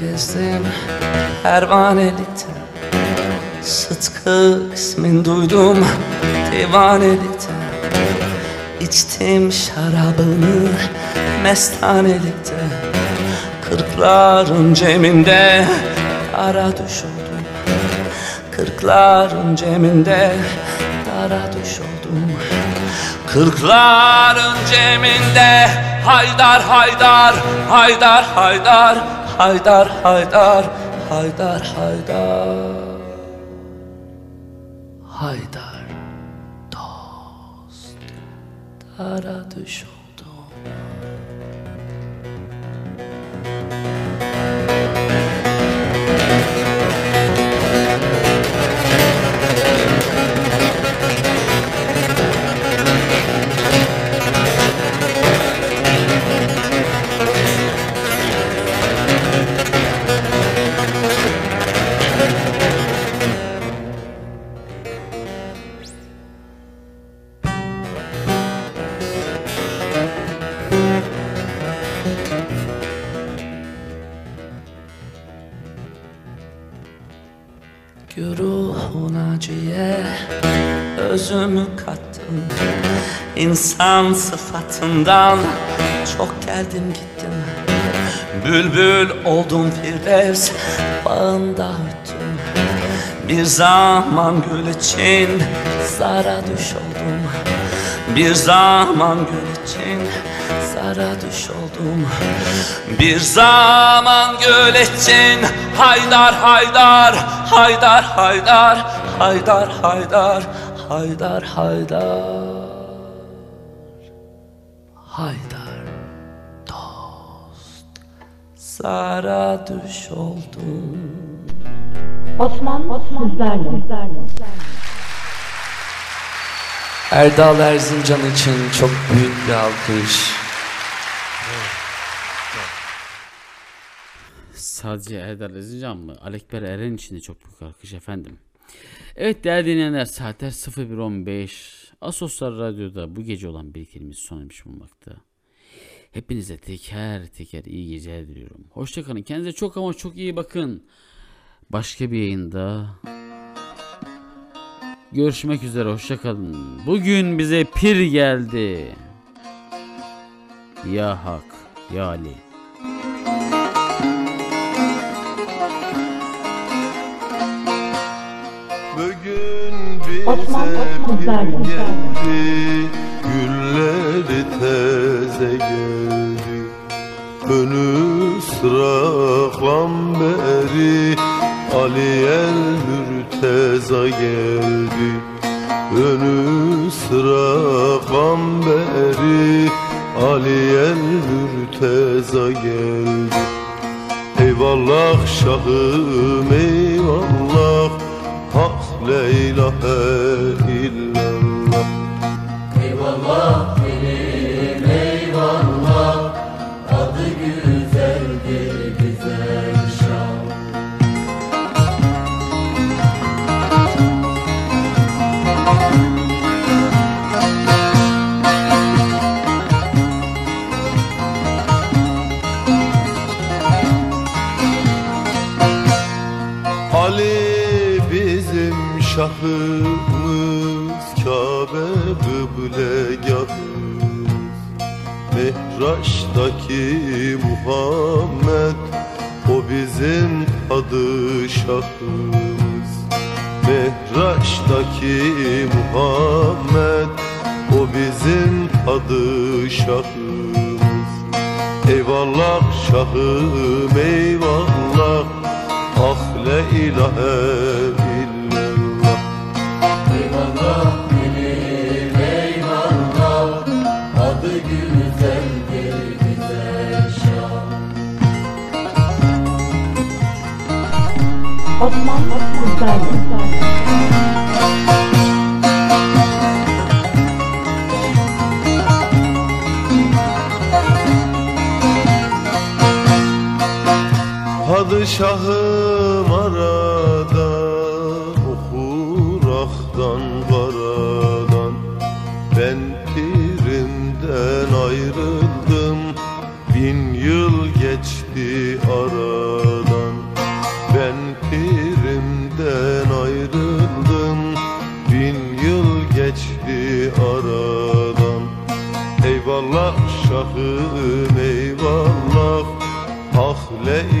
Gezdim pervanelikten, Sıtkı ismin duydum divanelikten, içtim şarabını mestanelikte, kırkların ceminde dara düşürdüm, kırkların ceminde kara düş oldum. Kırkların ceminde haydar haydar, haydar haydar, haydar haydar, haydar haydar, haydar dost kara düş oldum. Özümü kattım, insan sıfatından çok geldim gittim. Bülbül oldum Firdevs bağında öttüm. Bir zaman gül için zara düş oldum. Bir zaman gül için zara düş oldum. Bir zaman gül için haydar haydar, haydar haydar, haydar haydar, haydar haydar, haydar dost zara düş oldum. Osman Osman sizlerle. Erdal Erzincan için çok büyük bir alkış. Sadece Erdal Erzincan mı? Alekber Eren için de çok büyük alkış efendim. Evet değerli dinleyenler, saatler sıfır bir on beş. Asoslar Radyo'da bu gece olan birikimimiz sona ermiş bulunmakta. Hepinize teker teker iyi geceler diliyorum. Hoşçakalın. Kendinize çok ama çok iyi bakın. Başka bir yayında görüşmek üzere. Hoşçakalın. Bugün bize pir geldi. Ya Hak, ya Ali. Osman Osman geldi, gülleri teze geldi. Önü sıra Gamberi, Ali el mürteza geldi. Önü sıra Gamberi, Ali el mürteza geldi. Eyvallah şahım eyvallah. La ilahe illallah. Eyvallah benim eyvallah. Adı güzeldir güzel şan. Ali şahımız, Kabe kıblegahımız, Mehraç'taki Muhammed, o bizim padişahımız. Mehraç'taki Muhammed, o bizim padişahımız. Eyvallah şahım eyvallah, ah la ilahe. Osman Osman Padişahım arada, okur ahdan karadan. Ben pirimden ayrıldım, bin yıl geçti aradan. Ben pirimden ayrıldım, bin yıl geçti aradan. Eyvallah şahım eyvallah, ah le ilahe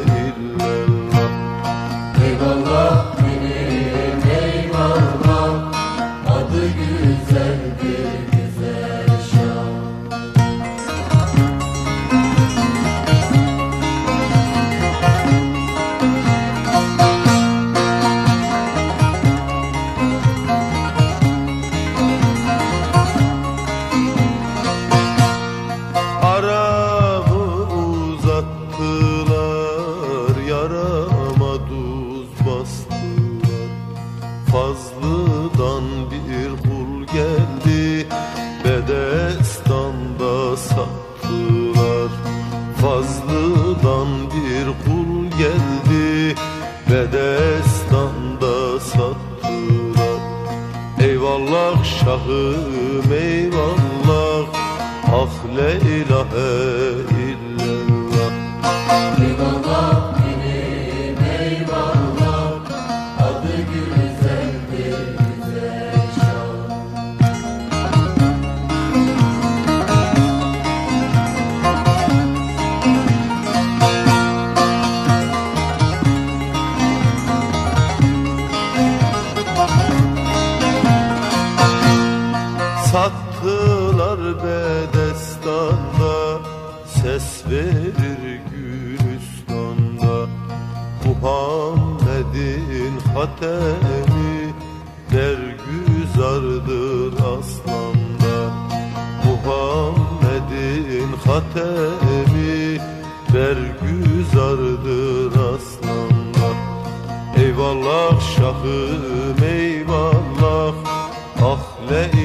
illallah. Eyvallah benim eyvallah. bedestanda sattılar. Eyvallah şahım eyvallah, ah la ilahe illallah. Eyvallah benim eyvallah, adı güzeldir güzel çal. Sattılar bedestanda, ses verir Gülistan'da. Muhammed'in hatemi dergüzardır aslanda. Muhammed'in hatemi dergüzardır aslanda. Eyvallah şahım eyvallah, ah la ilahe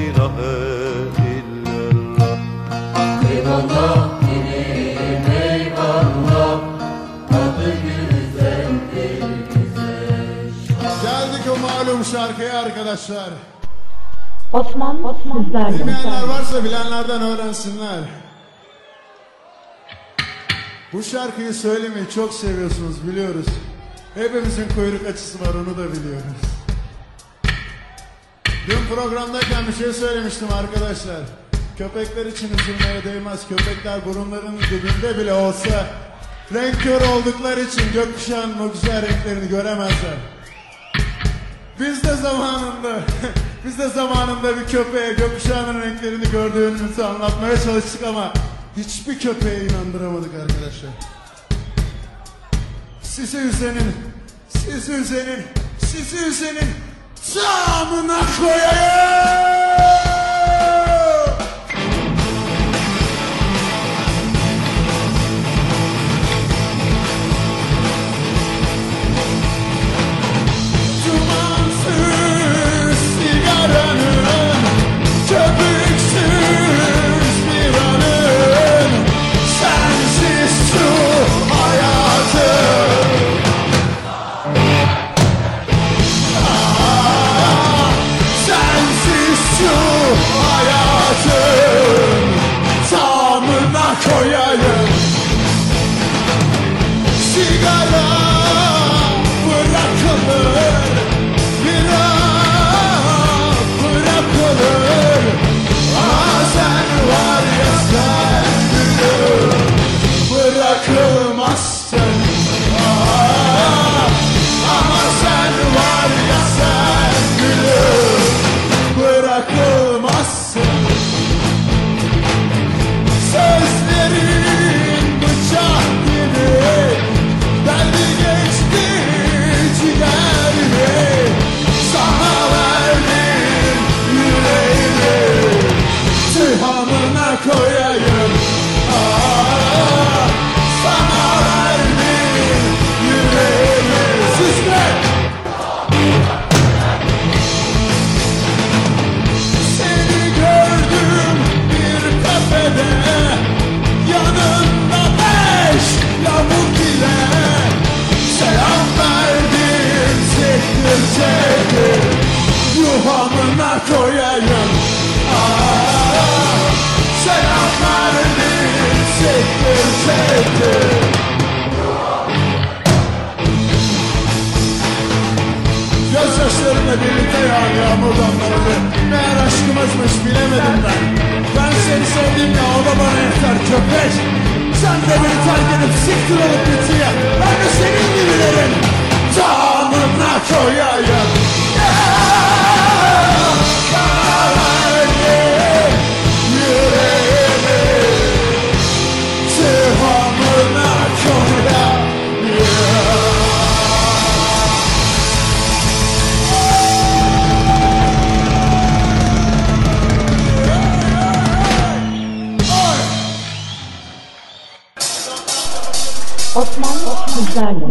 illallah. Eyvallah benim eyvallah, adı güzeldir güzel. Geldik o malum şarkıya arkadaşlar. Osman Osman Bilmeyenler varsa bilenlerden öğrensinler. Bu şarkıyı söylemeyi çok seviyorsunuz, biliyoruz. Hepimizin kuyruk açısı var, onu da biliyoruz. Dün programdayken bir şey söylemiştim arkadaşlar. Köpekler için üzülmeye değmez. Köpekler burunlarının dibinde bile olsa renk kör oldukları için gökkuşağının o güzel renklerini göremezler. Biz de zamanında biz de zamanında bir köpeğe gökkuşağının renklerini gördüğümüzü anlatmaya çalıştık ama hiçbir köpeğe inandıramadık arkadaşlar. Sisi Hüseyin'in Sisi Hüseyin'in Sisi Hüseyin'in camına koyayım. Dumansız sigaranın, köpüksüz bir anın, sensiz şu hayatım. Hayatım tamına koyayım. Sigara bırakılır, bira bırakılır. Aa sen var ya sen bilir, bırakılmazsın. Aa, ama sen var ya sen bilir, bırakılmazsın. Sözlerin bıçak gibi deldi geçti ciğerimi. Sana verdim yüreğimi, cihanına koyayım. Aa, sana verdim yüreğimi. Süsle! Yanımda beş yamuk ile selam verdim, çektim çektim, yuhamına koyayım. Aa, selam verdim, çektim çektim. Göz yaşlarımla birlikte yağan yağmur damlaları, meğer aşkımızmış bilemedim ben. Ben seni sevdiğimde o da bana yeter köpek. Sen de beni terk edip siktir olup bitiye, ben de senin gibilerin canına koyayım. Kalayım yüreğimi, cevabına koyayım. Osman Kızlar'la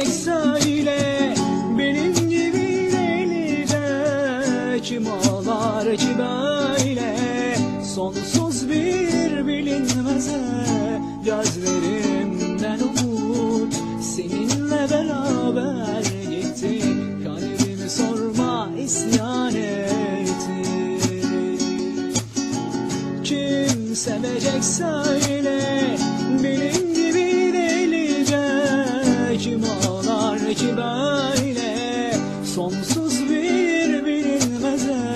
gerek söyle, benim gibi delide kim ağlar ki böyle, sonsuz bir bilinmeze gözlerimden umut, seninle beraber gitti, kalbimi sorma isyan etti. Kim sevecek söyle, benim kim ağlar ki böyle, sonsuz bir bilinmeze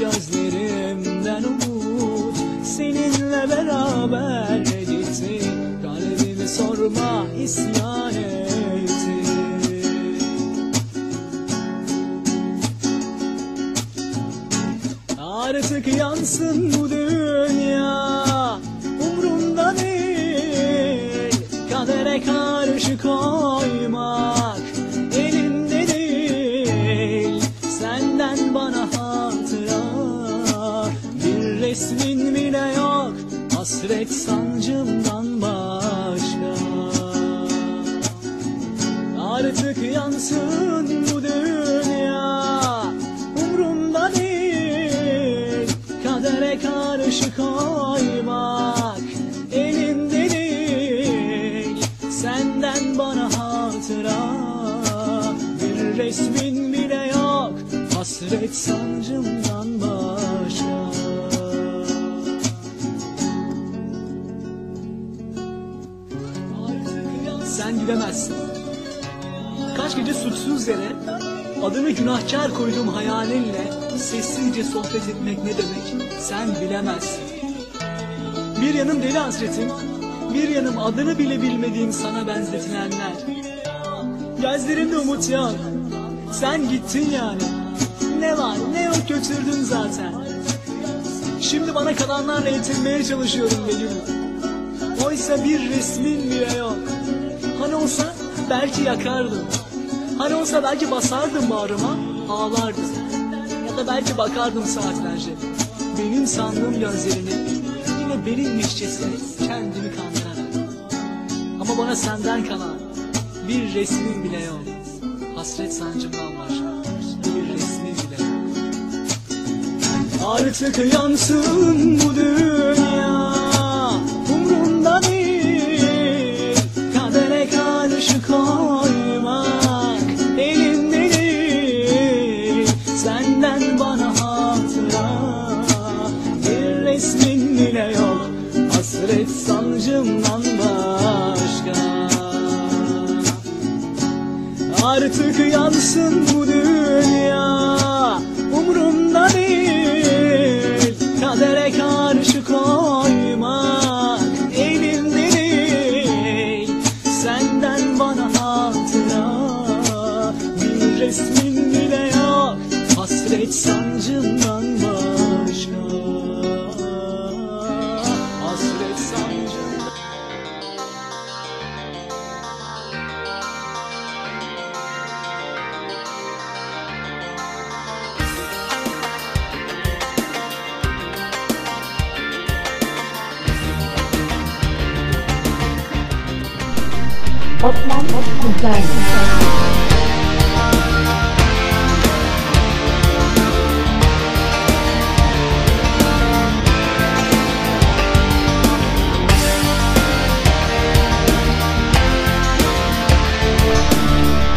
gözlerimden umut, seninle beraber gitti, kalbimi sorma isyan etti. Artık yansın bu dünya, umrumda değil, kadere karşı koymak elimde değil, senden bana hatıra bir resmin bile yok, hasret sancımdan başka. Artık yansın bu dünya, umrumda değil, kadere karşı koymak elimde değil, senden bir resmin bile yok, hasret sancımdan başa. Sen gidemezsin. Kaç gece suçsuz yere adını günahkar koyduğum hayalinle sessizce sohbet etmek ne demek sen bilemezsin. Bir yanım deli hasretim, bir yanım adını bile bilmediğim sana benzetilenler. Gözlerimde umut yok, sen gittin yani. Ne var ne yok götürdün zaten. Şimdi bana kalanlarla yetinmeye çalışıyorum benim. Oysa bir resmin bile yok. Hani olsa belki yakardım. Hani olsa belki basardım bağrıma, ağlardım. Ya da belki bakardım saatlerce. Benim sandığım gözlerine, yine benimmişçesine kendimi kandırarak. Ama bana senden kalan bir resmin bile yok, hasret sancımdan başka bir resmin bile yok. Artık yansın bu dünya, umrumda değil, kadere karşı koymak elimde değil, senden bana hatıra bir resmin bile yok, hasret sancımdan başka. Artık yansın bu dünya, umrumda değil, kadere karşı koymak elimde değil, senden bana hatıra bir resmin bile yok, hasret sancımdan başka. Hasret sancımdan.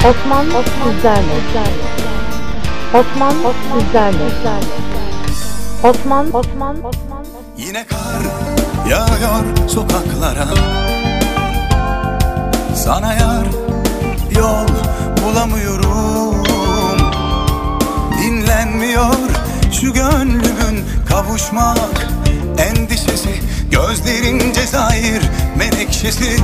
Osman Osman Osman Osman Osman Osman Osman Osman Osman. Yine kar yağıyor sokaklara. Sana yar yol bulamıyorum. Dinlenmiyor şu gönlümün kavuşmak endişesi. Gözlerin Cezayir menekşesi.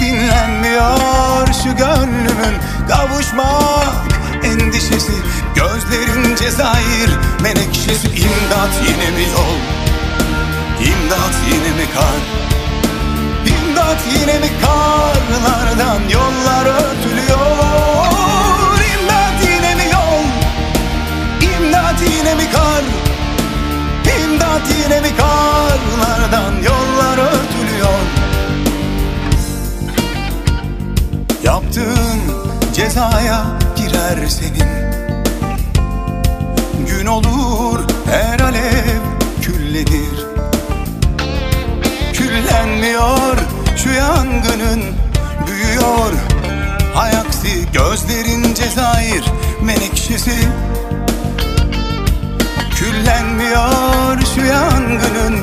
Dinlenmiyor şu gönlümün kavuşmak endişesi. Gözlerin Cezayir menekşesi. İmdat yine mi yol? İmdat yine mi kar? İmdat yine mi karlardan yollar örtülüyor? İmdat yine mi yol? İmdat yine mi kar? İmdat yine mi karlardan yollar örtülüyor? cezaya girer senin. Gün olur her alev küllenir. Küllenmiyor şu yangının, büyüyor hayaksi gözlerin Cezayir menekşesi. Küllenmiyor şu yangının,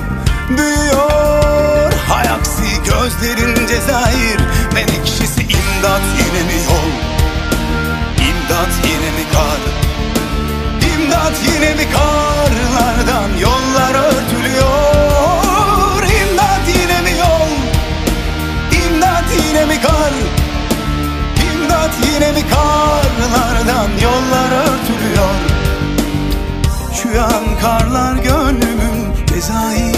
büyüyor hayaksi gözlerin Cezayir menekşesi. İmdat yine mi yol, İmdat yine mi kar, İmdat yine mi karlardan yollar örtülüyor. İmdat yine mi yol, İmdat yine mi kar, İmdat yine mi karlardan yollar örtülüyor. Şu an karlar gönlümün cezai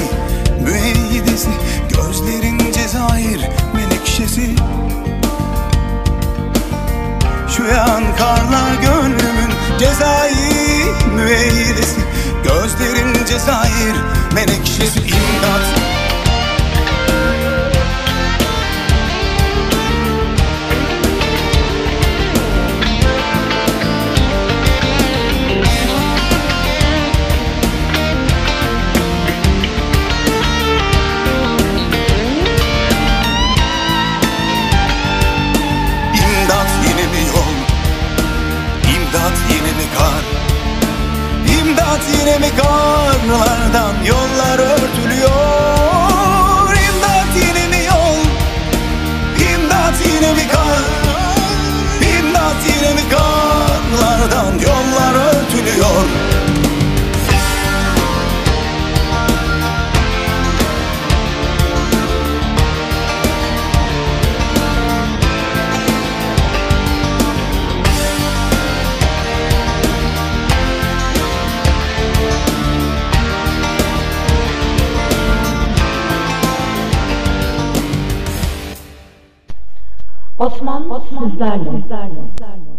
müeyyidesi, gözlerin Cezayir menekşesi. Şuyan karlar gönlümün cezai müeyyidesi, gözlerin Cezayir menekşesi. İmdat, yine mi karlardan yollar örtülüyor. İmdat yine mi yol, İmdat yine mi kar, İmdat yine mi karlardan yollar örtülüyor. Osman, Osman, sizlerle.